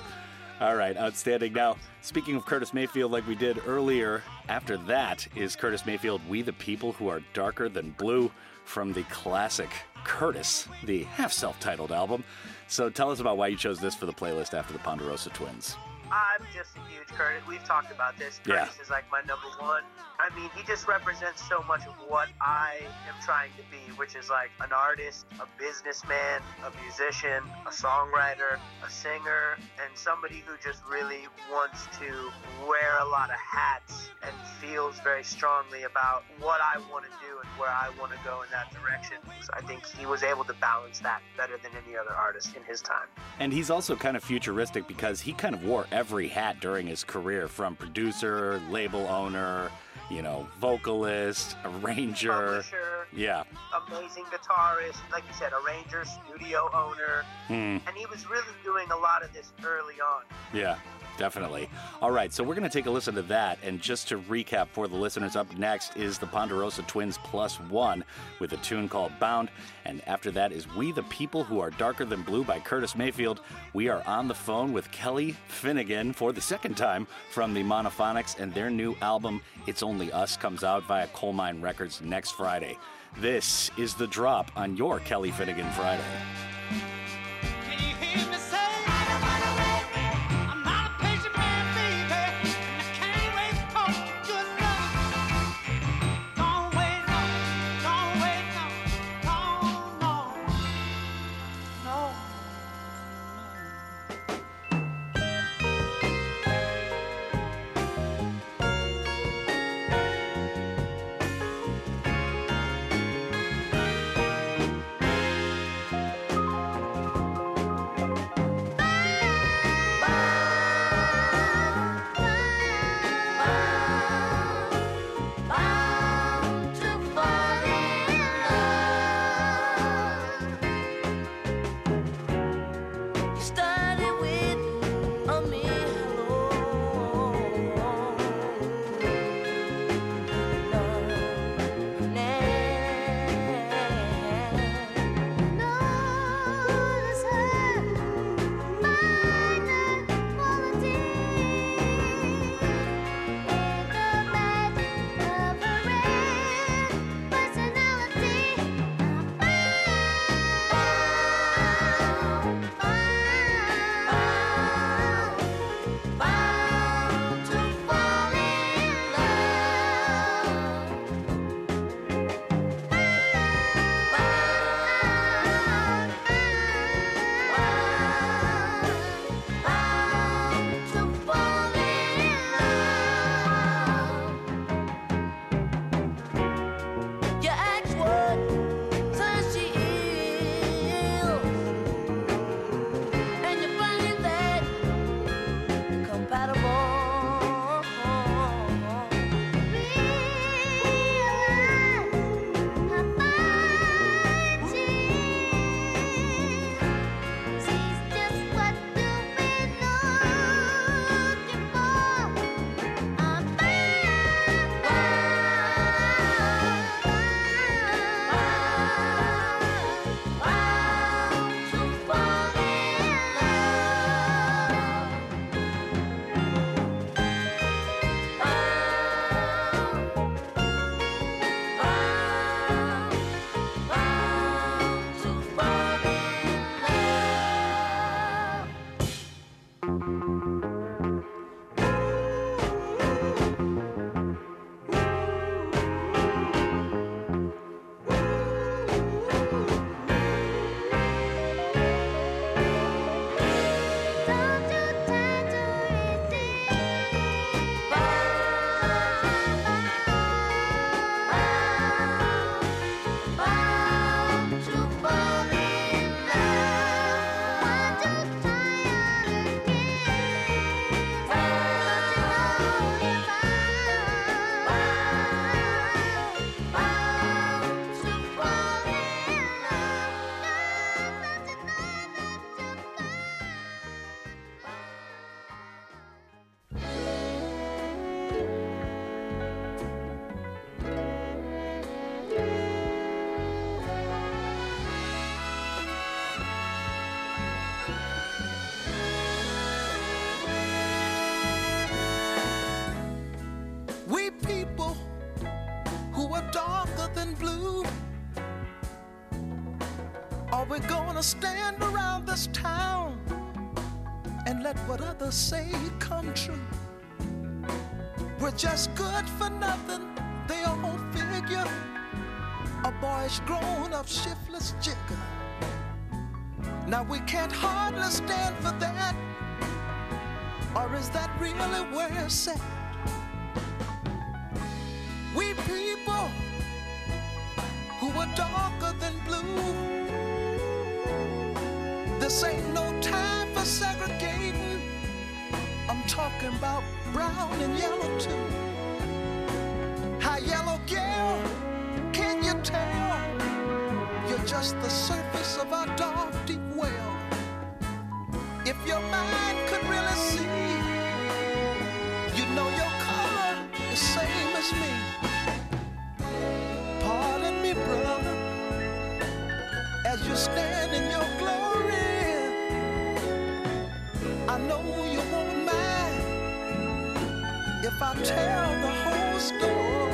All right, outstanding. Now, speaking of Curtis Mayfield like we did earlier, after that is Curtis Mayfield, We the People Who Are Darker Than Blue, from the classic Curtis, the half-self-titled album. So tell us about why you chose this for the playlist after the Ponderosa Twins. I'm just a huge Curtis. We've talked about this. Curtis is like my number one. I mean, he just represents so much of what I am trying to be, which is like an artist, a businessman, a musician, a songwriter, a singer, and somebody who just really wants to wear a lot of hats and feels very strongly about what I want to do and where I want to go in that direction. So I think he was able to balance that better than any other artist in his time. And he's also kind of futuristic because he kind of wore every hat during his career, from producer, label owner, you know, vocalist, arranger, publisher, amazing guitarist, like you said, arranger, studio owner, and he was really doing a lot of this early on. Yeah, definitely. All right, so we're going to take a listen to that, and just to recap for the listeners, up next is the Ponderosa Twins Plus One with a tune called Bound, and after that is We the People Who Are Darker Than Blue by Curtis Mayfield. We are on the phone with Kelly Finnigan for the second time from the Monophonics, and their new album, It's Only Us, comes out via Colemine Records next Friday. This is The Drop on your Kelly Finnigan Friday. we're gonna stand around this town and let what others say come true. We're just good for nothing, they all figure, a boyish grown-up shiftless jigger. Now we can't hardly stand for that, or is that really where it's at? We people who are darker than blue, this ain't no time for segregating, I'm talking about brown and yellow too. Hi yellow girl, can you tell? You're just the surface of our dark deep well. If your mind could really see, you'd know your color is same as me. Pardon me, brother, as you stand in your glory, I know you won't mind if I tell the whole story.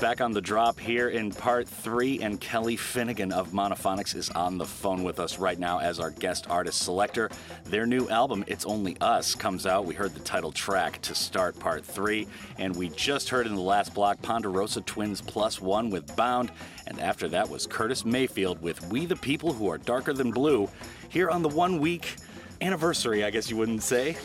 Back on The Drop here in part three, and Kelly Finnigan of Monophonics is on the phone with us right now as our guest artist selector. Their new album, It's Only Us, comes out. We heard the title track to start part three, and we just heard in the last block Ponderosa Twins Plus One with Bound, and after that was Curtis Mayfield with We the People Who Are Darker Than Blue, here on the 1 week anniversary, I guess you wouldn't say,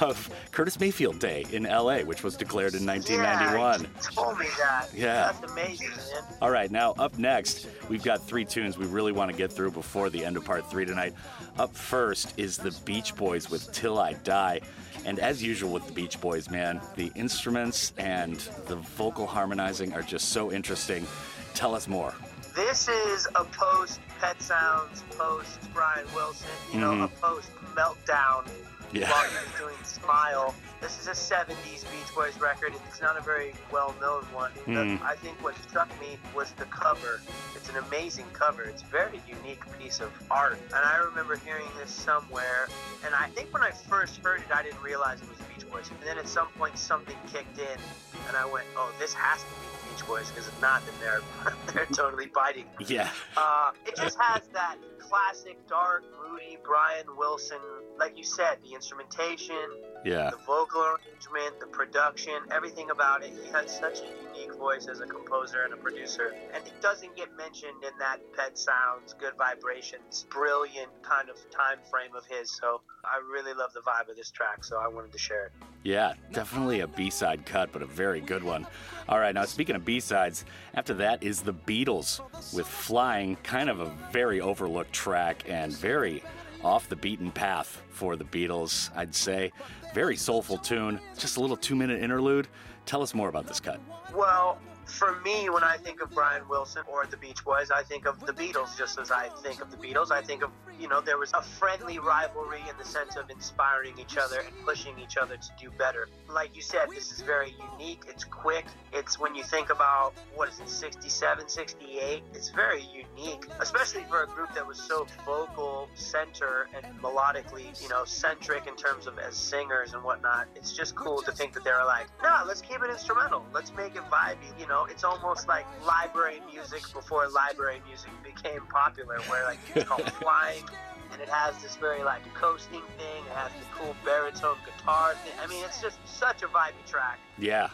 of Curtis Mayfield Day in L.A., which was declared in 1991. Yeah, you told me that. Yeah. That's amazing, man. All right, now up next, we've got three tunes we really want to get through before the end of part three tonight. Up first is The Beach Boys with Till I Die. And as usual with The Beach Boys, man, the instruments and the vocal harmonizing are just so interesting. Tell us more. This is a post-Pet Sounds, post-Brian Wilson, you know, a post-meltdown while he was doing Smile. This is a 70s Beach Boys record. It's not a very well-known one. I think what struck me was the cover. It's an amazing cover. It's a very unique piece of art. And I remember hearing this somewhere, and I think when I first heard it, I didn't realize it was Beach Boys. And then at some point, something kicked in, and I went, oh, this has to be Beach Boys, because if not, then they're totally biting. Yeah. It just has that classic, dark, moody Brian Wilson, like you said, the instrumentation, the vocal arrangement, the production, everything about it. He had such a unique voice as a composer and a producer, and it doesn't get mentioned in that Pet Sounds, Good Vibrations, brilliant kind of time frame of his, so I really love the vibe of this track, so I wanted to share it. Yeah, definitely a B-side cut, but a very good one. All right, now speaking of B-sides, after that is The Beatles with Flying, kind of a very overlooked track and very off the beaten path for The Beatles, I'd say. Very soulful tune, just a little 2-minute interlude. Tell us more about this cut. Well, for me, when I think of Brian Wilson or The Beach Boys, I think of The Beatles. Just as I think of The Beatles, I think of, you know, there was a friendly rivalry in the sense of inspiring each other and pushing each other to do better. Like you said, this is very unique. It's quick. It's, when you think about, what is it, 67, 68? It's very unique, especially for a group that was so vocal center and melodically, you know, centric in terms of as singers and whatnot. It's just cool to think that they're like, nah, let's keep it instrumental. Let's make it vibey, you know. It's almost like library music before library music became popular, where like it's called Flying, and it has this very like coasting thing. It has the cool baritone guitar thing. I mean, it's just such a vibey track. Yeah,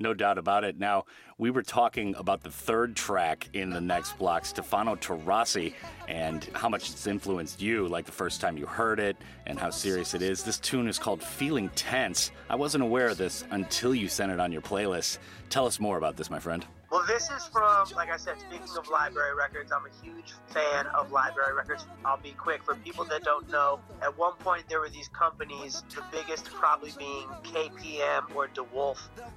No doubt about it. Now, we were talking about the third track in the next block, Stefano Torossi, and how much it's influenced you, like the first time you heard it and how serious it is. This tune is called Feeling Tense. I wasn't aware of this until you sent it on your playlist. Tell us more about this, my friend. Well, this is from, like I said, speaking of library records, I'm a huge fan of library records. I'll be quick. For people that don't know, at one point there were these companies, the biggest probably being KPM or DeWolf.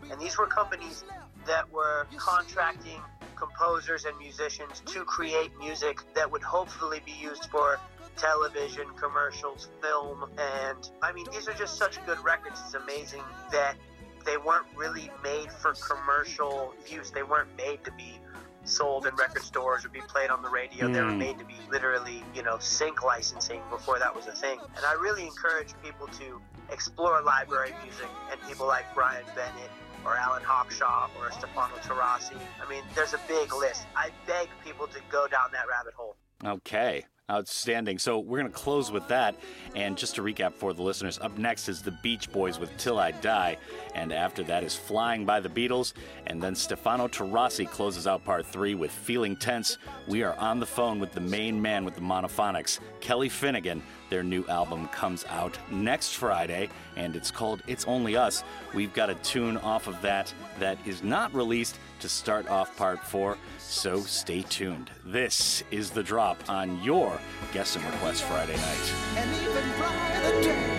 And these were companies that were contracting composers and musicians to create music that would hopefully be used for television, commercials, film. And, I mean, these are just such good records. It's amazing that they weren't really made for commercial use. They weren't made to be sold in record stores or be played on the radio. They were made to be literally, you know, sync licensing before that was a thing. And I really encourage people to explore library music and people like Brian Bennett or Alan Hawkshaw or Stefano Torossi. I mean, there's a big list. I beg people to go down that rabbit hole. Okay. Outstanding. So we're going to close with that. And just to recap for the listeners, up next is The Beach Boys with Till I Die. And after that is Flying by the Beatles. And then Stefano Torossi closes out part three with Feeling Tense. We are on the phone with the main man with the Monophonics, Kelly Finnigan. Their new album comes out next Friday, and it's called It's Only Us. We've got a tune off of that that is not released to start off part four, so stay tuned. This is The Drop on your Guess and Request Friday night. And even by the day.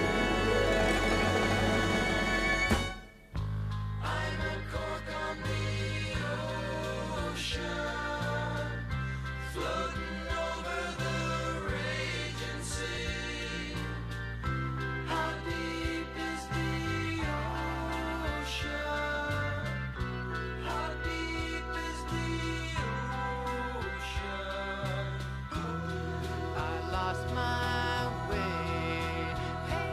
I'm a cork on the ocean, floating over the raging sea. How deep is the ocean? How deep is the ocean? I lost my way. Hey.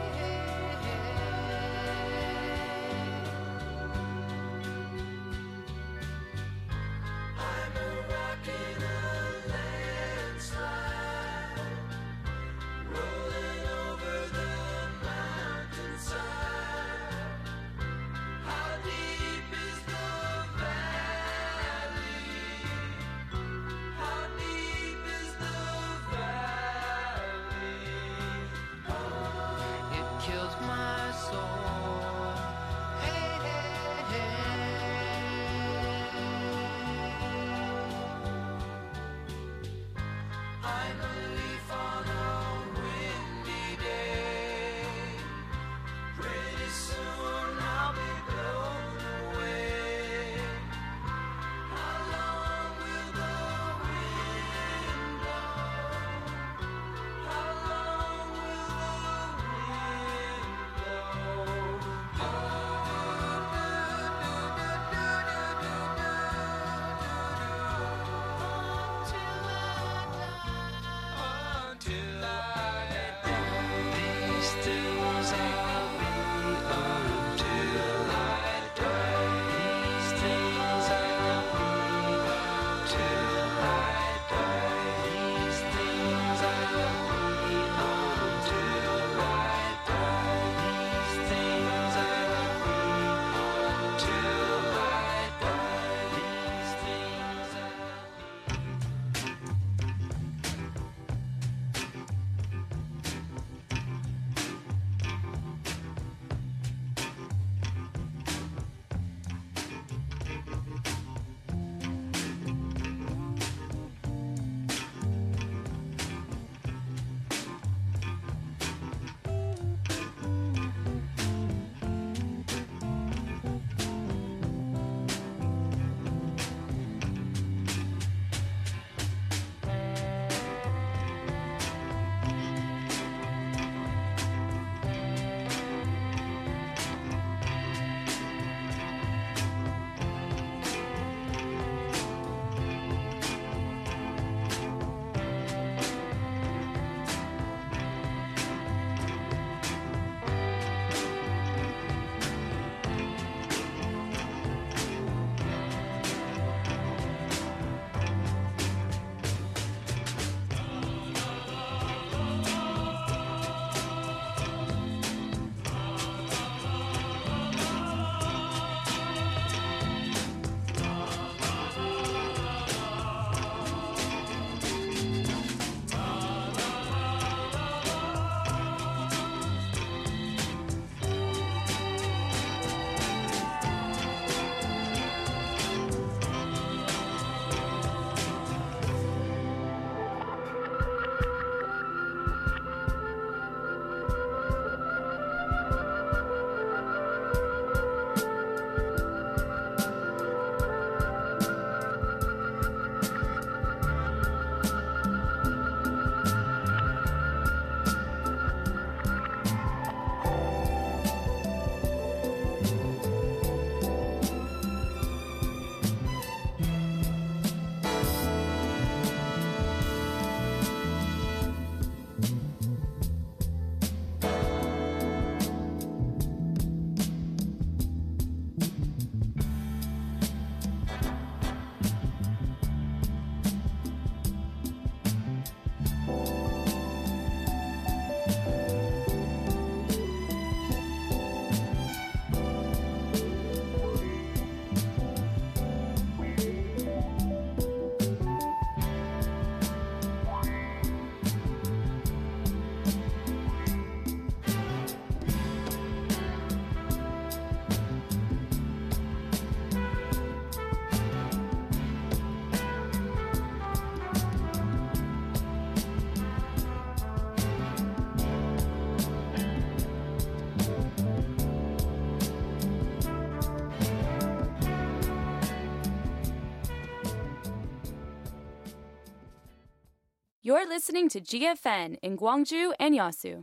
You're listening to GFN in Gwangju and Yeosu.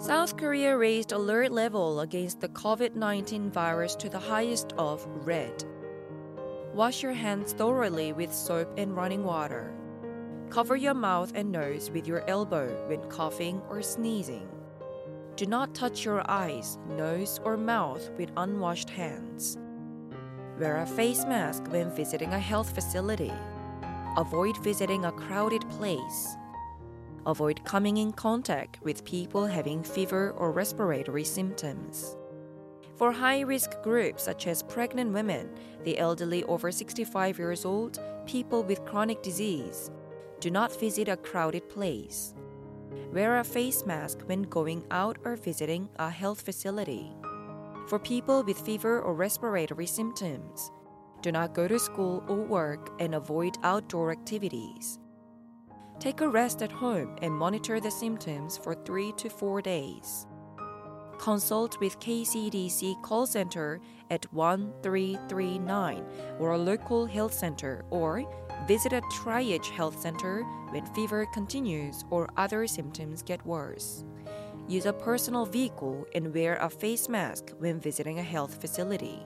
South Korea raised alert level against the COVID-19 virus to the highest of red. Wash your hands thoroughly with soap and running water. Cover your mouth and nose with your elbow when coughing or sneezing. Do not touch your eyes, nose, or mouth with unwashed hands. Wear a face mask when visiting a health facility. Avoid visiting a crowded place. Avoid coming in contact with people having fever or respiratory symptoms. For high-risk groups such as pregnant women, the elderly over 65 years old, people with chronic disease, do not visit a crowded place. Wear a face mask when going out or visiting a health facility. For people with fever or respiratory symptoms, do not go to school or work and avoid outdoor activities. Take a rest at home and monitor the symptoms for 3 to 4 days. Consult with KCDC call center at 1339 or a local health center, or visit a triage health center when fever continues or other symptoms get worse. Use a personal vehicle and wear a face mask when visiting a health facility.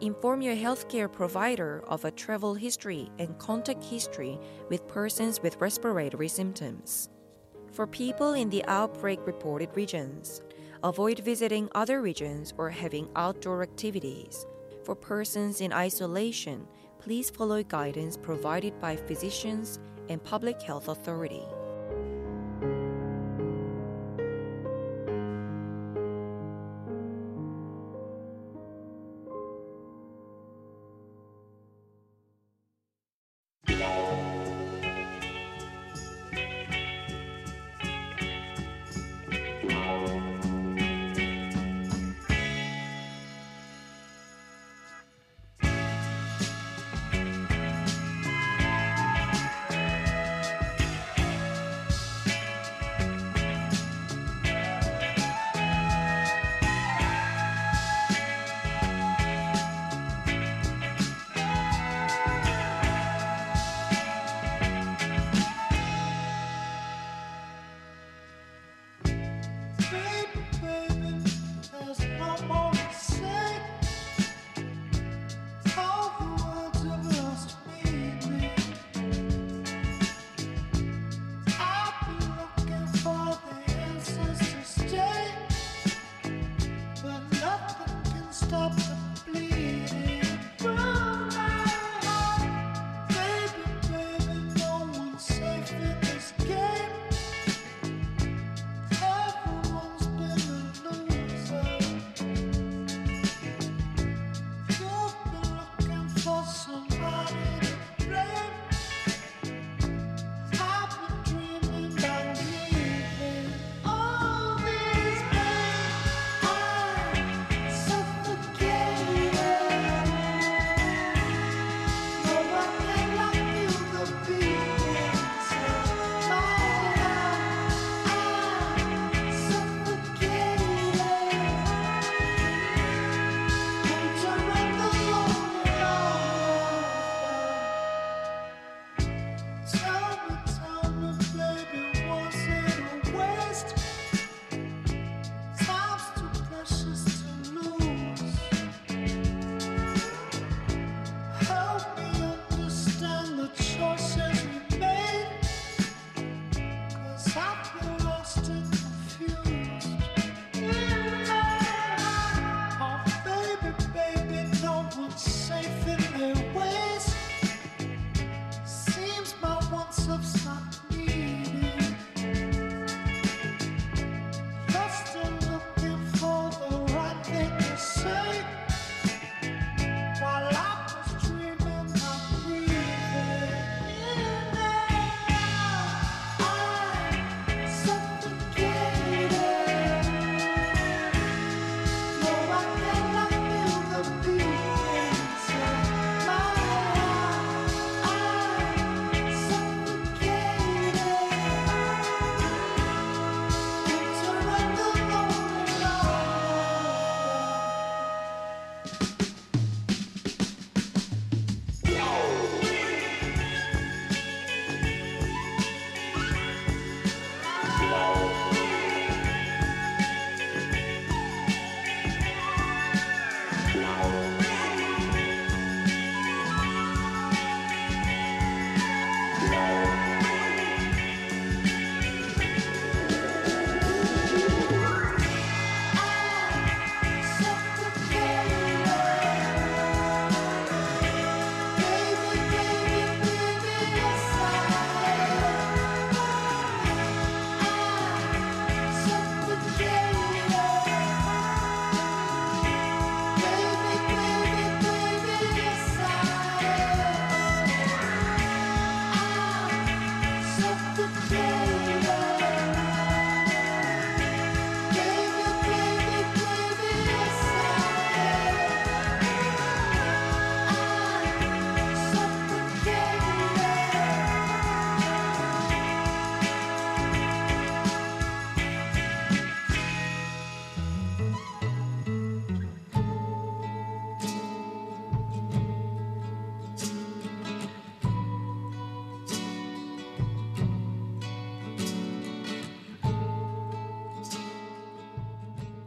Inform your healthcare provider of a travel history and contact history with persons with respiratory symptoms. For people in the outbreak reported regions, avoid visiting other regions or having outdoor activities. For persons in isolation, please follow guidance provided by physicians and public health authority.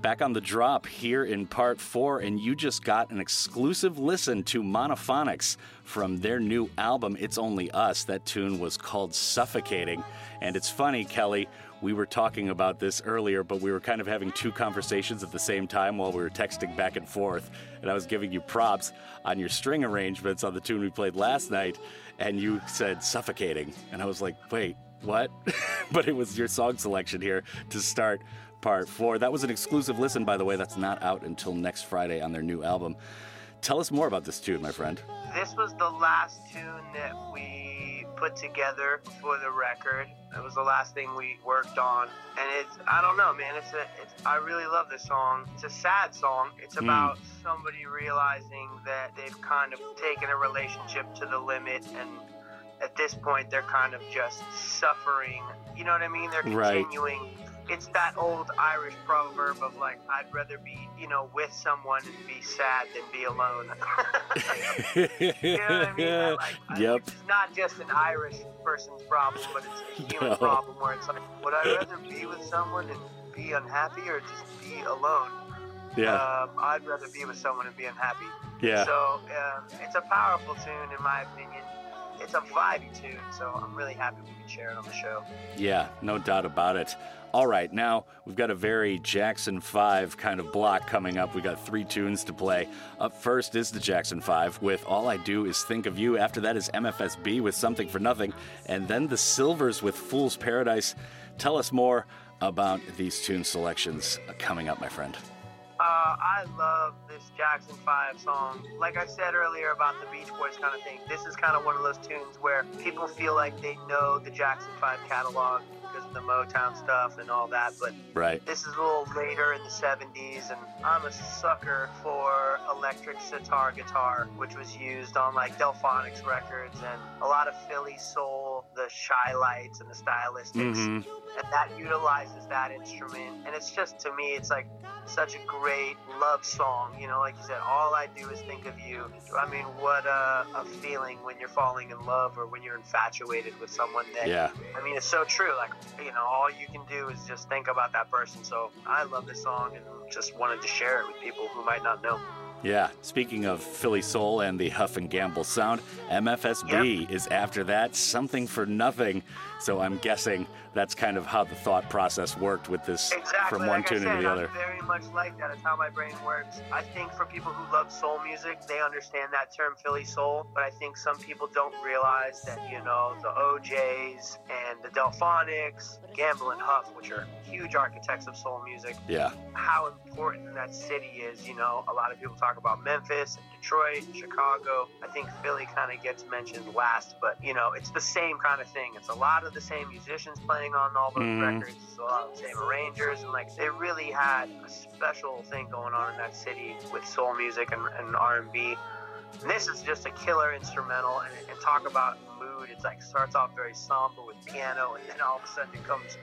Back on The Drop here in part 4, and you just got an exclusive listen to Monophonics from their new album, It's Only Us. That tune was called Suffocating. And it's funny, Kelly, we were talking about this earlier, but we were kind of having two conversations at the same time while we were texting back and forth. And I was giving you props on your string arrangements on the tune we played last night, and you said Suffocating. And I was like, wait, what? But it was your song selection here to start Part 4. That was an exclusive listen, by the way. That's not out until next Friday on their new album. Tell us more about this tune, my friend. This was the last tune that we put together for the record. It was the last thing we worked on. And it's, I don't know, man. I really love this song. It's a sad song. It's about somebody realizing that they've kind of taken a relationship to the limit, and at this point, they're kind of just suffering. You know what I mean? They're continuing. Right. It's that old Irish proverb of like, I'd rather be, with someone and be sad than be alone. You know what I mean? It's not just an Irish person's problem, but it's a human problem where it's like, would I rather be with someone and be unhappy or just be alone? Yeah. I'd rather be with someone and be unhappy. Yeah. So it's a powerful tune, in my opinion. It's a vibey tune, so I'm really happy we can share it on the show. Yeah, no doubt about it. All right, now we've got a very Jackson 5 kind of block coming up. We've got 3 tunes to play. Up first is the Jackson 5 with All I Do Is Think of You. After that is MFSB with Something for Nothing. And then the Sylvers with Fool's Paradise. Tell us more about these tune selections coming up, my friend. I love this Jackson 5 song. Like I said earlier about the Beach Boys kind of thing, this is kind of one of those tunes where people feel like they know the Jackson 5 catalog because of the Motown stuff and all that, but This is a little later in the 70s, and I'm a sucker for electric sitar guitar, which was used on like Delphonics records and a lot of Philly soul, the Shy Lights and the Stylistics, and that utilizes that instrument. And it's just, to me, it's like such a great love song, like you said, all I do is think of you. I mean, what a feeling when you're falling in love or when you're infatuated with someone that, I mean, it's so true. Like, all you can do is just think about that person. So I love this song and just wanted to share it with people who might not know. Yeah, speaking of Philly soul and the huff and gamble sound, MFSB is after that, Something for Nothing. So I'm guessing that's kind of how the thought process worked with this, from one tune to the other. Exactly, very much like that. It's how my brain works. I think for people who love soul music, they understand that term Philly soul, but I think some people don't realize that, the OJs and the Delphonics, Gamble and Huff, which are huge architects of soul music, how important that city is. A lot of people talk about Memphis and Detroit and Chicago. I think Philly kind of gets mentioned last, but it's the same kind of thing. It's a lot of the same musicians playing on all those records. It's a lot of the same arrangers, and like they really had a special thing going on in that city with soul music and R&B. And this is just a killer instrumental, and talk about mood. It's like starts off very somber with piano, and then all of a sudden it comes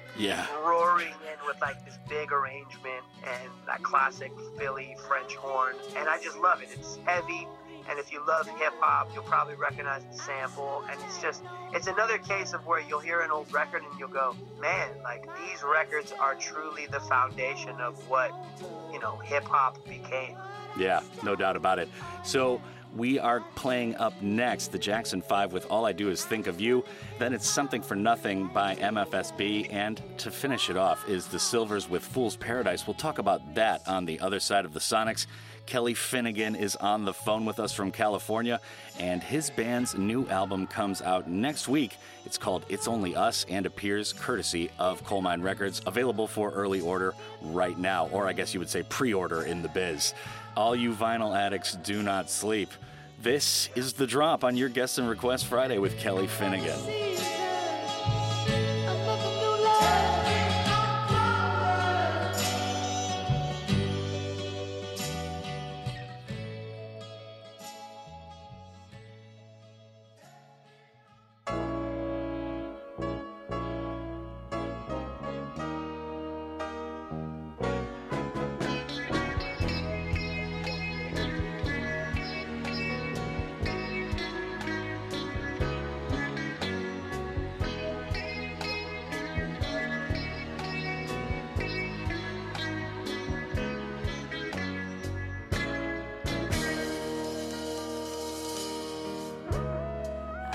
roaring in with like this big arrangement and that classic Philly French horn. And I just love it. It's heavy. And if you love hip-hop, you'll probably recognize the sample. And it's just, it's another case of where you'll hear an old record and you'll go, man, like these records are truly the foundation of what, hip-hop became. Yeah, no doubt about it. So we are playing up next the Jackson 5 with All I Do Is Think of You. Then it's Something for Nothing by MFSB. And to finish it off is the Sylvers with Fool's Paradise. We'll talk about that on the other side of the Sonics. Kelly Finnigan is on the phone with us from California, and his band's new album comes out next week. It's called It's Only Us and appears courtesy of Colemine Records, available for early order right now, or I guess you would say pre-order in the biz. All you vinyl addicts, do not sleep. This is The Drop on your Guests and Requests Friday with Kelly Finnigan.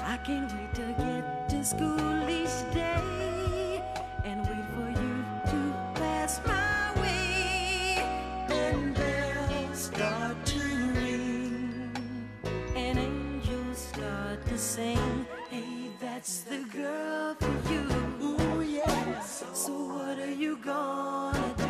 I can't wait to get to school each day and wait for you to pass my way. And bells start to ring and angels start to sing. Hey, that's the girl for you. Ooh, yes. So what are you gonna do?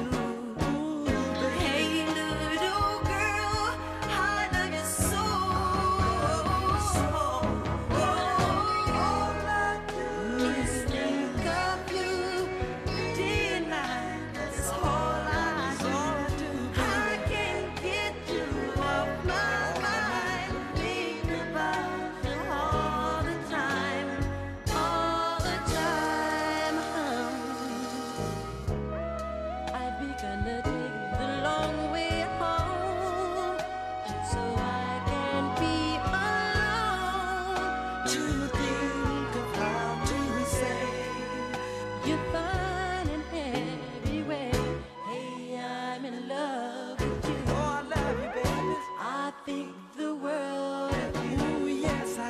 I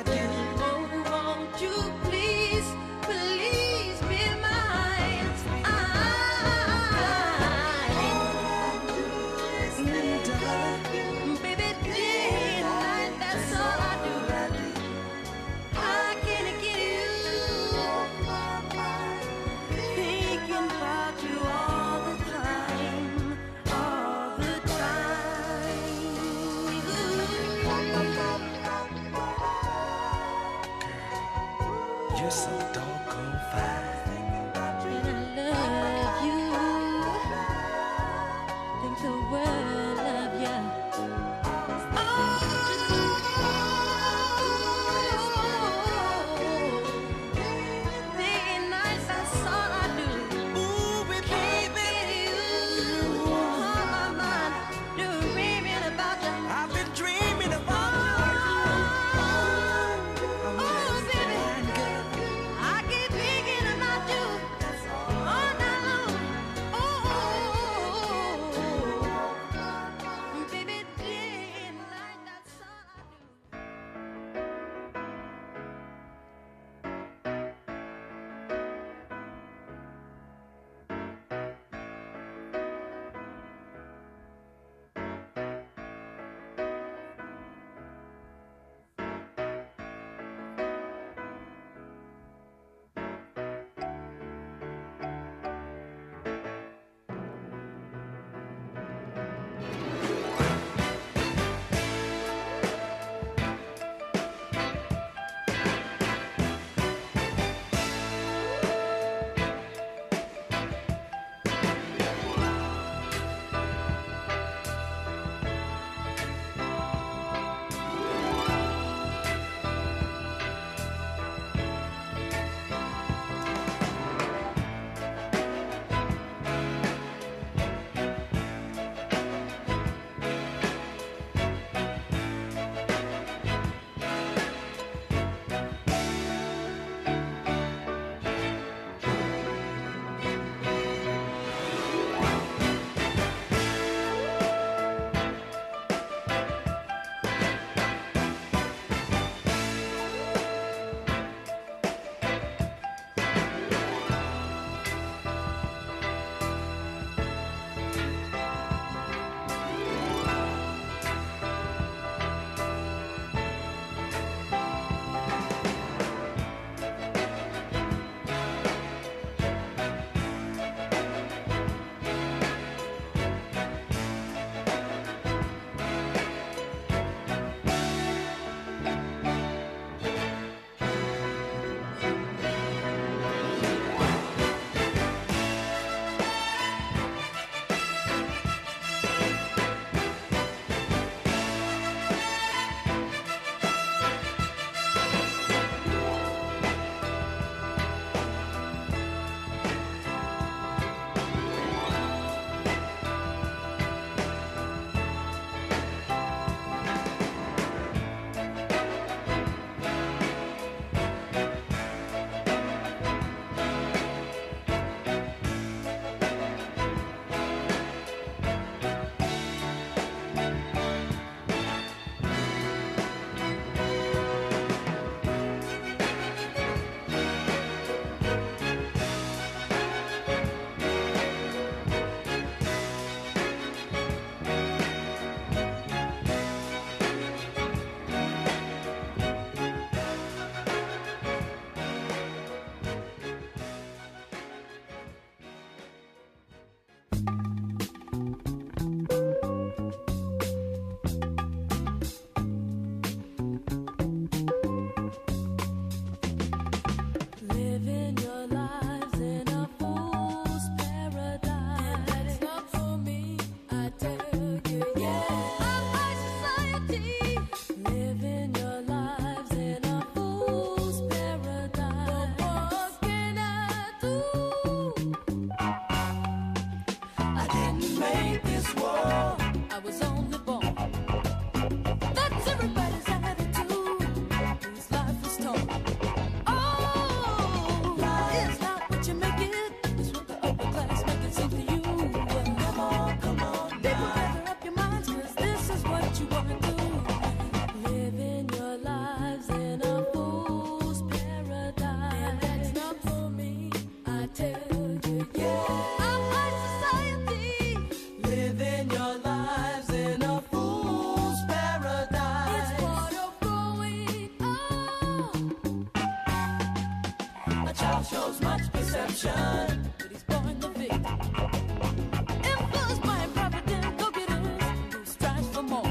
shows much perception, but he's born the victim. Influenced by improvident go-getters who strives for more.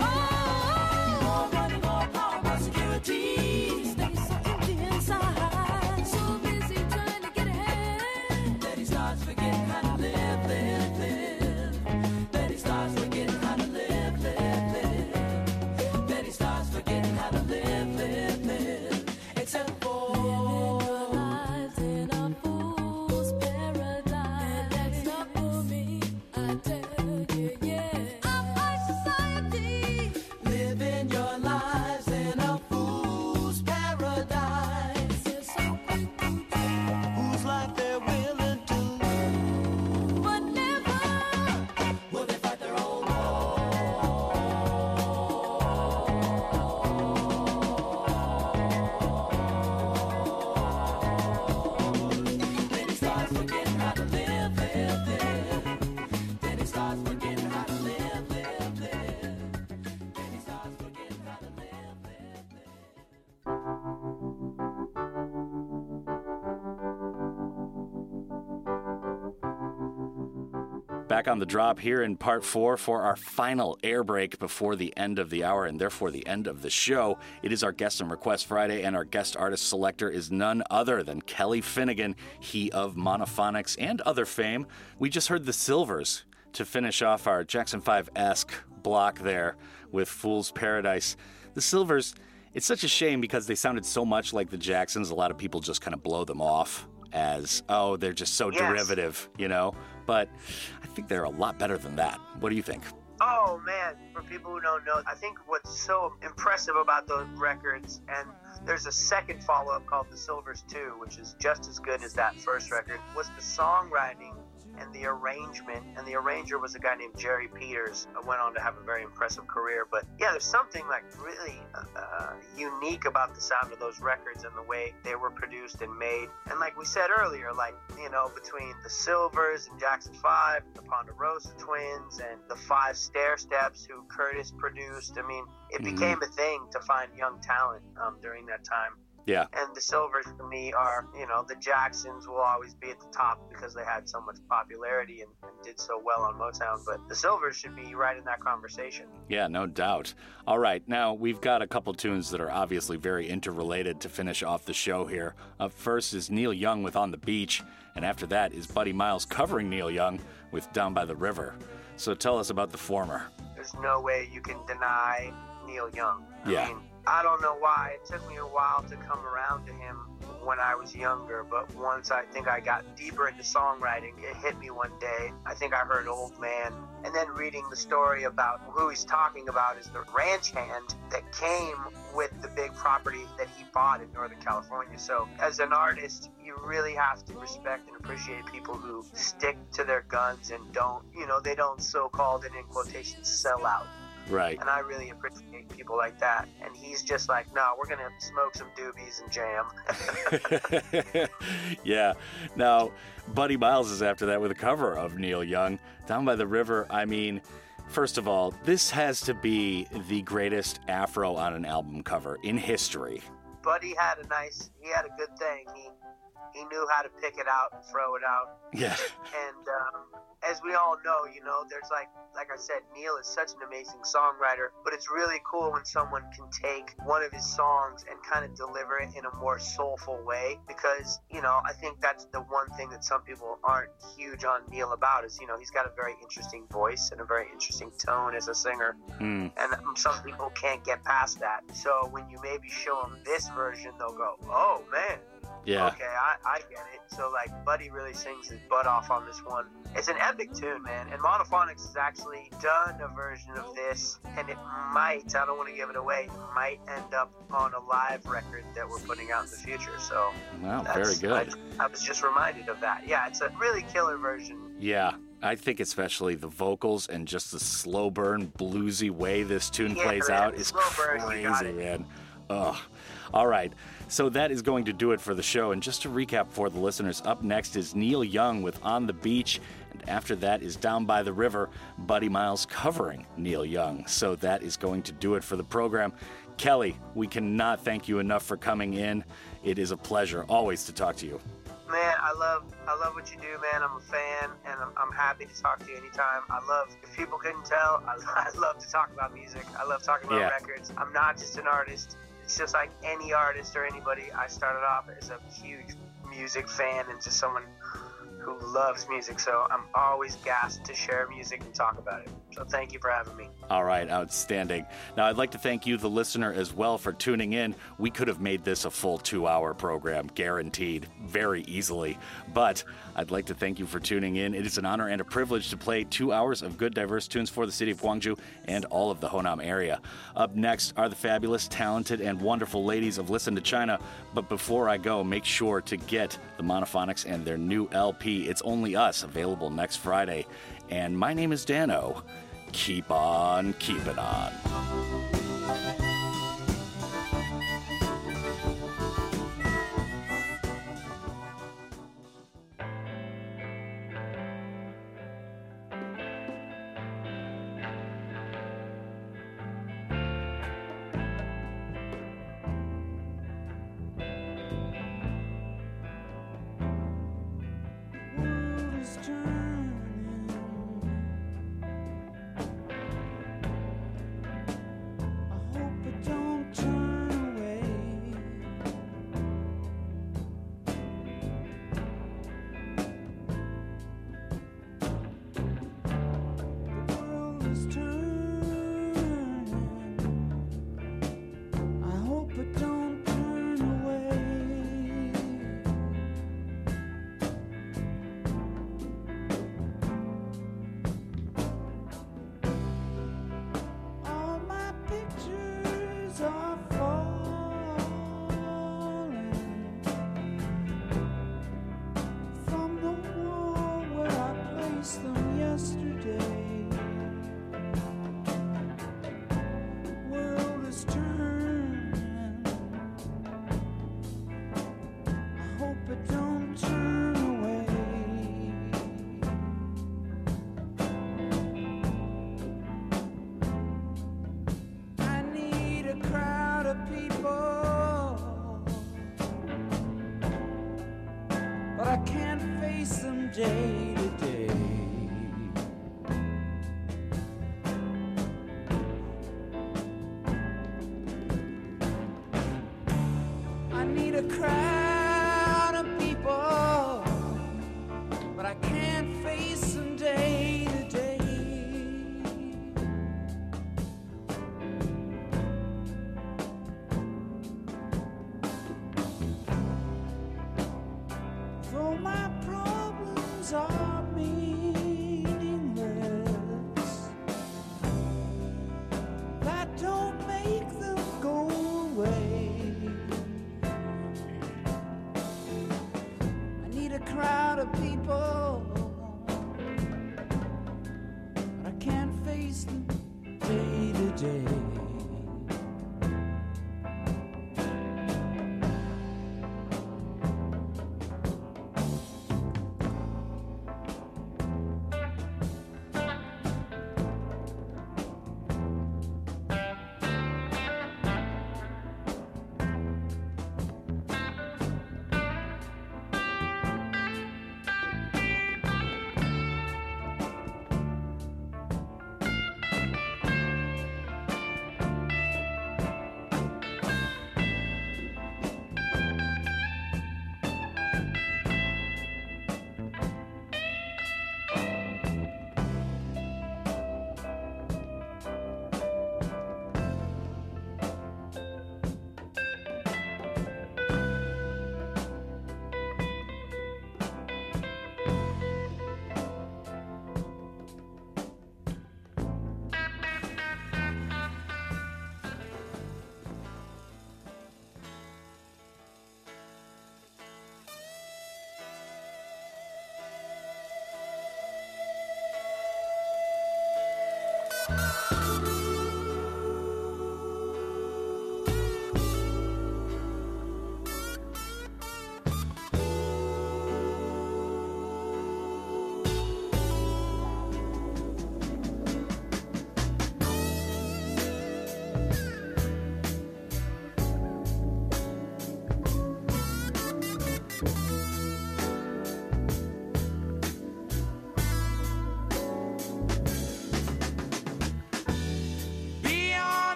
Oh, money, more power, more security. Stays so empty inside, so busy trying to get ahead, that he starts forgetting how to live, live, live. That he starts forgetting how to live, live, live. That he starts forgetting how to live, live, live. Except for back on the drop here in part 4 for our final air break before the end of the hour and therefore the end of the show. It is our Guest and Request Friday, and our guest artist selector is none other than Kelly Finnigan, he of Monophonics and other fame. We just heard The Sylvers to finish off our Jackson 5-esque block there with Fool's Paradise. The Sylvers, it's such a shame because they sounded so much like the Jacksons. A lot of people just kind of blow them off as, oh, they're just so derivative, you know? But I think they're a lot better than that. What do you think? Oh, man. For people who don't know, I think what's so impressive about those records, and there's a second follow-up called The Sylvers 2, which is just as good as that first record, was the songwriting and the arrangement. And the arranger was a guy named Jerry Peters, who went on to have a very impressive career. But yeah, there's something like really unique about the sound of those records and the way they were produced and made. And like we said earlier, like, you know, between the Sylvers and Jackson 5, the Ponderosa Twins and the Five Stair Steps, who Curtis produced, I mean, it became a thing to find young talent during that time. Yeah. And the Sylvers, to me, are, you know, the Jacksons will always be at the top because they had so much popularity and did so well on Motown. But the Sylvers should be right in that conversation. Yeah, no doubt. All right. Now, we've got a couple tunes that are obviously very interrelated to finish off the show here. Up first is Neil Young with On the Beach. And after that is Buddy Miles covering Neil Young with Down by the River. So tell us about the former. There's no way you can deny Neil Young. I mean, I don't know why. It took me a while to come around to him when I was younger, but once I think I got deeper into songwriting, it hit me one day. I think I heard Old Man, and then reading the story about who he's talking about is the ranch hand that came with the big property that he bought in Northern California. So as an artist, you really have to respect and appreciate people who stick to their guns and don't, you know, they don't so-called and in quotations sell out. Right. And I really appreciate people like that. And he's just like, no, we're going to smoke some doobies and jam. Yeah. Now, Buddy Miles is after that with a cover of Neil Young, Down by the River. I mean, first of all, this has to be the greatest afro on an album cover in history. Buddy had a good thing. He knew how to pick it out and throw it out. Yeah. And as we all know, you know, there's like I said, Neil is such an amazing songwriter, but it's really cool when someone can take one of his songs and kind of deliver it in a more soulful way, because, you know, I think that's the one thing that some people aren't huge on Neil about is, you know, he's got a very interesting voice and a very interesting tone as a singer. And some people can't get past that. So when you maybe show them this version, they'll go, oh, man. Yeah. Okay, I get it. So, like, Buddy really sings his butt off on this one. It's an epic tune, man. And Monophonics has actually done a version of this, and it might, I don't want to give it away, might end up on a live record that we're putting out in the future. So, wow, very good. I was just reminded of that. Yeah, it's a really killer version. Yeah. I think especially the vocals and just the slow burn, bluesy way this tune plays out is crazy, man. Ugh. All right, so that is going to do it for the show. And just to recap for the listeners, up next is Neil Young with On the Beach. And after that is Down by the River, Buddy Miles covering Neil Young. So that is going to do it for the program. Kelly, we cannot thank you enough for coming in. It is a pleasure always to talk to you. Man, I love what you do, man. I'm a fan, and I'm happy to talk to you anytime. I love, if people couldn't tell, I love to talk about music. I love talking about records. I'm not just an artist. It's just like any artist or anybody. I started off as a huge music fan and just someone who loves music. So I'm always gassed to share music and talk about it. So thank you for having me. All right. Outstanding. Now, I'd like to thank you, the listener, as well for tuning in. We could have made this a full 2-hour program, guaranteed, very easily. But I'd like to thank you for tuning in. It is an honor and a privilege to play 2 hours of good, diverse tunes for the city of Gwangju and all of the Honam area. Up next are the fabulous, talented, and wonderful ladies of Listen to China. But before I go, make sure to get the Monophonics and their new LP, It's Only Us, available next Friday. And my name is Dan O. Keep on keeping on.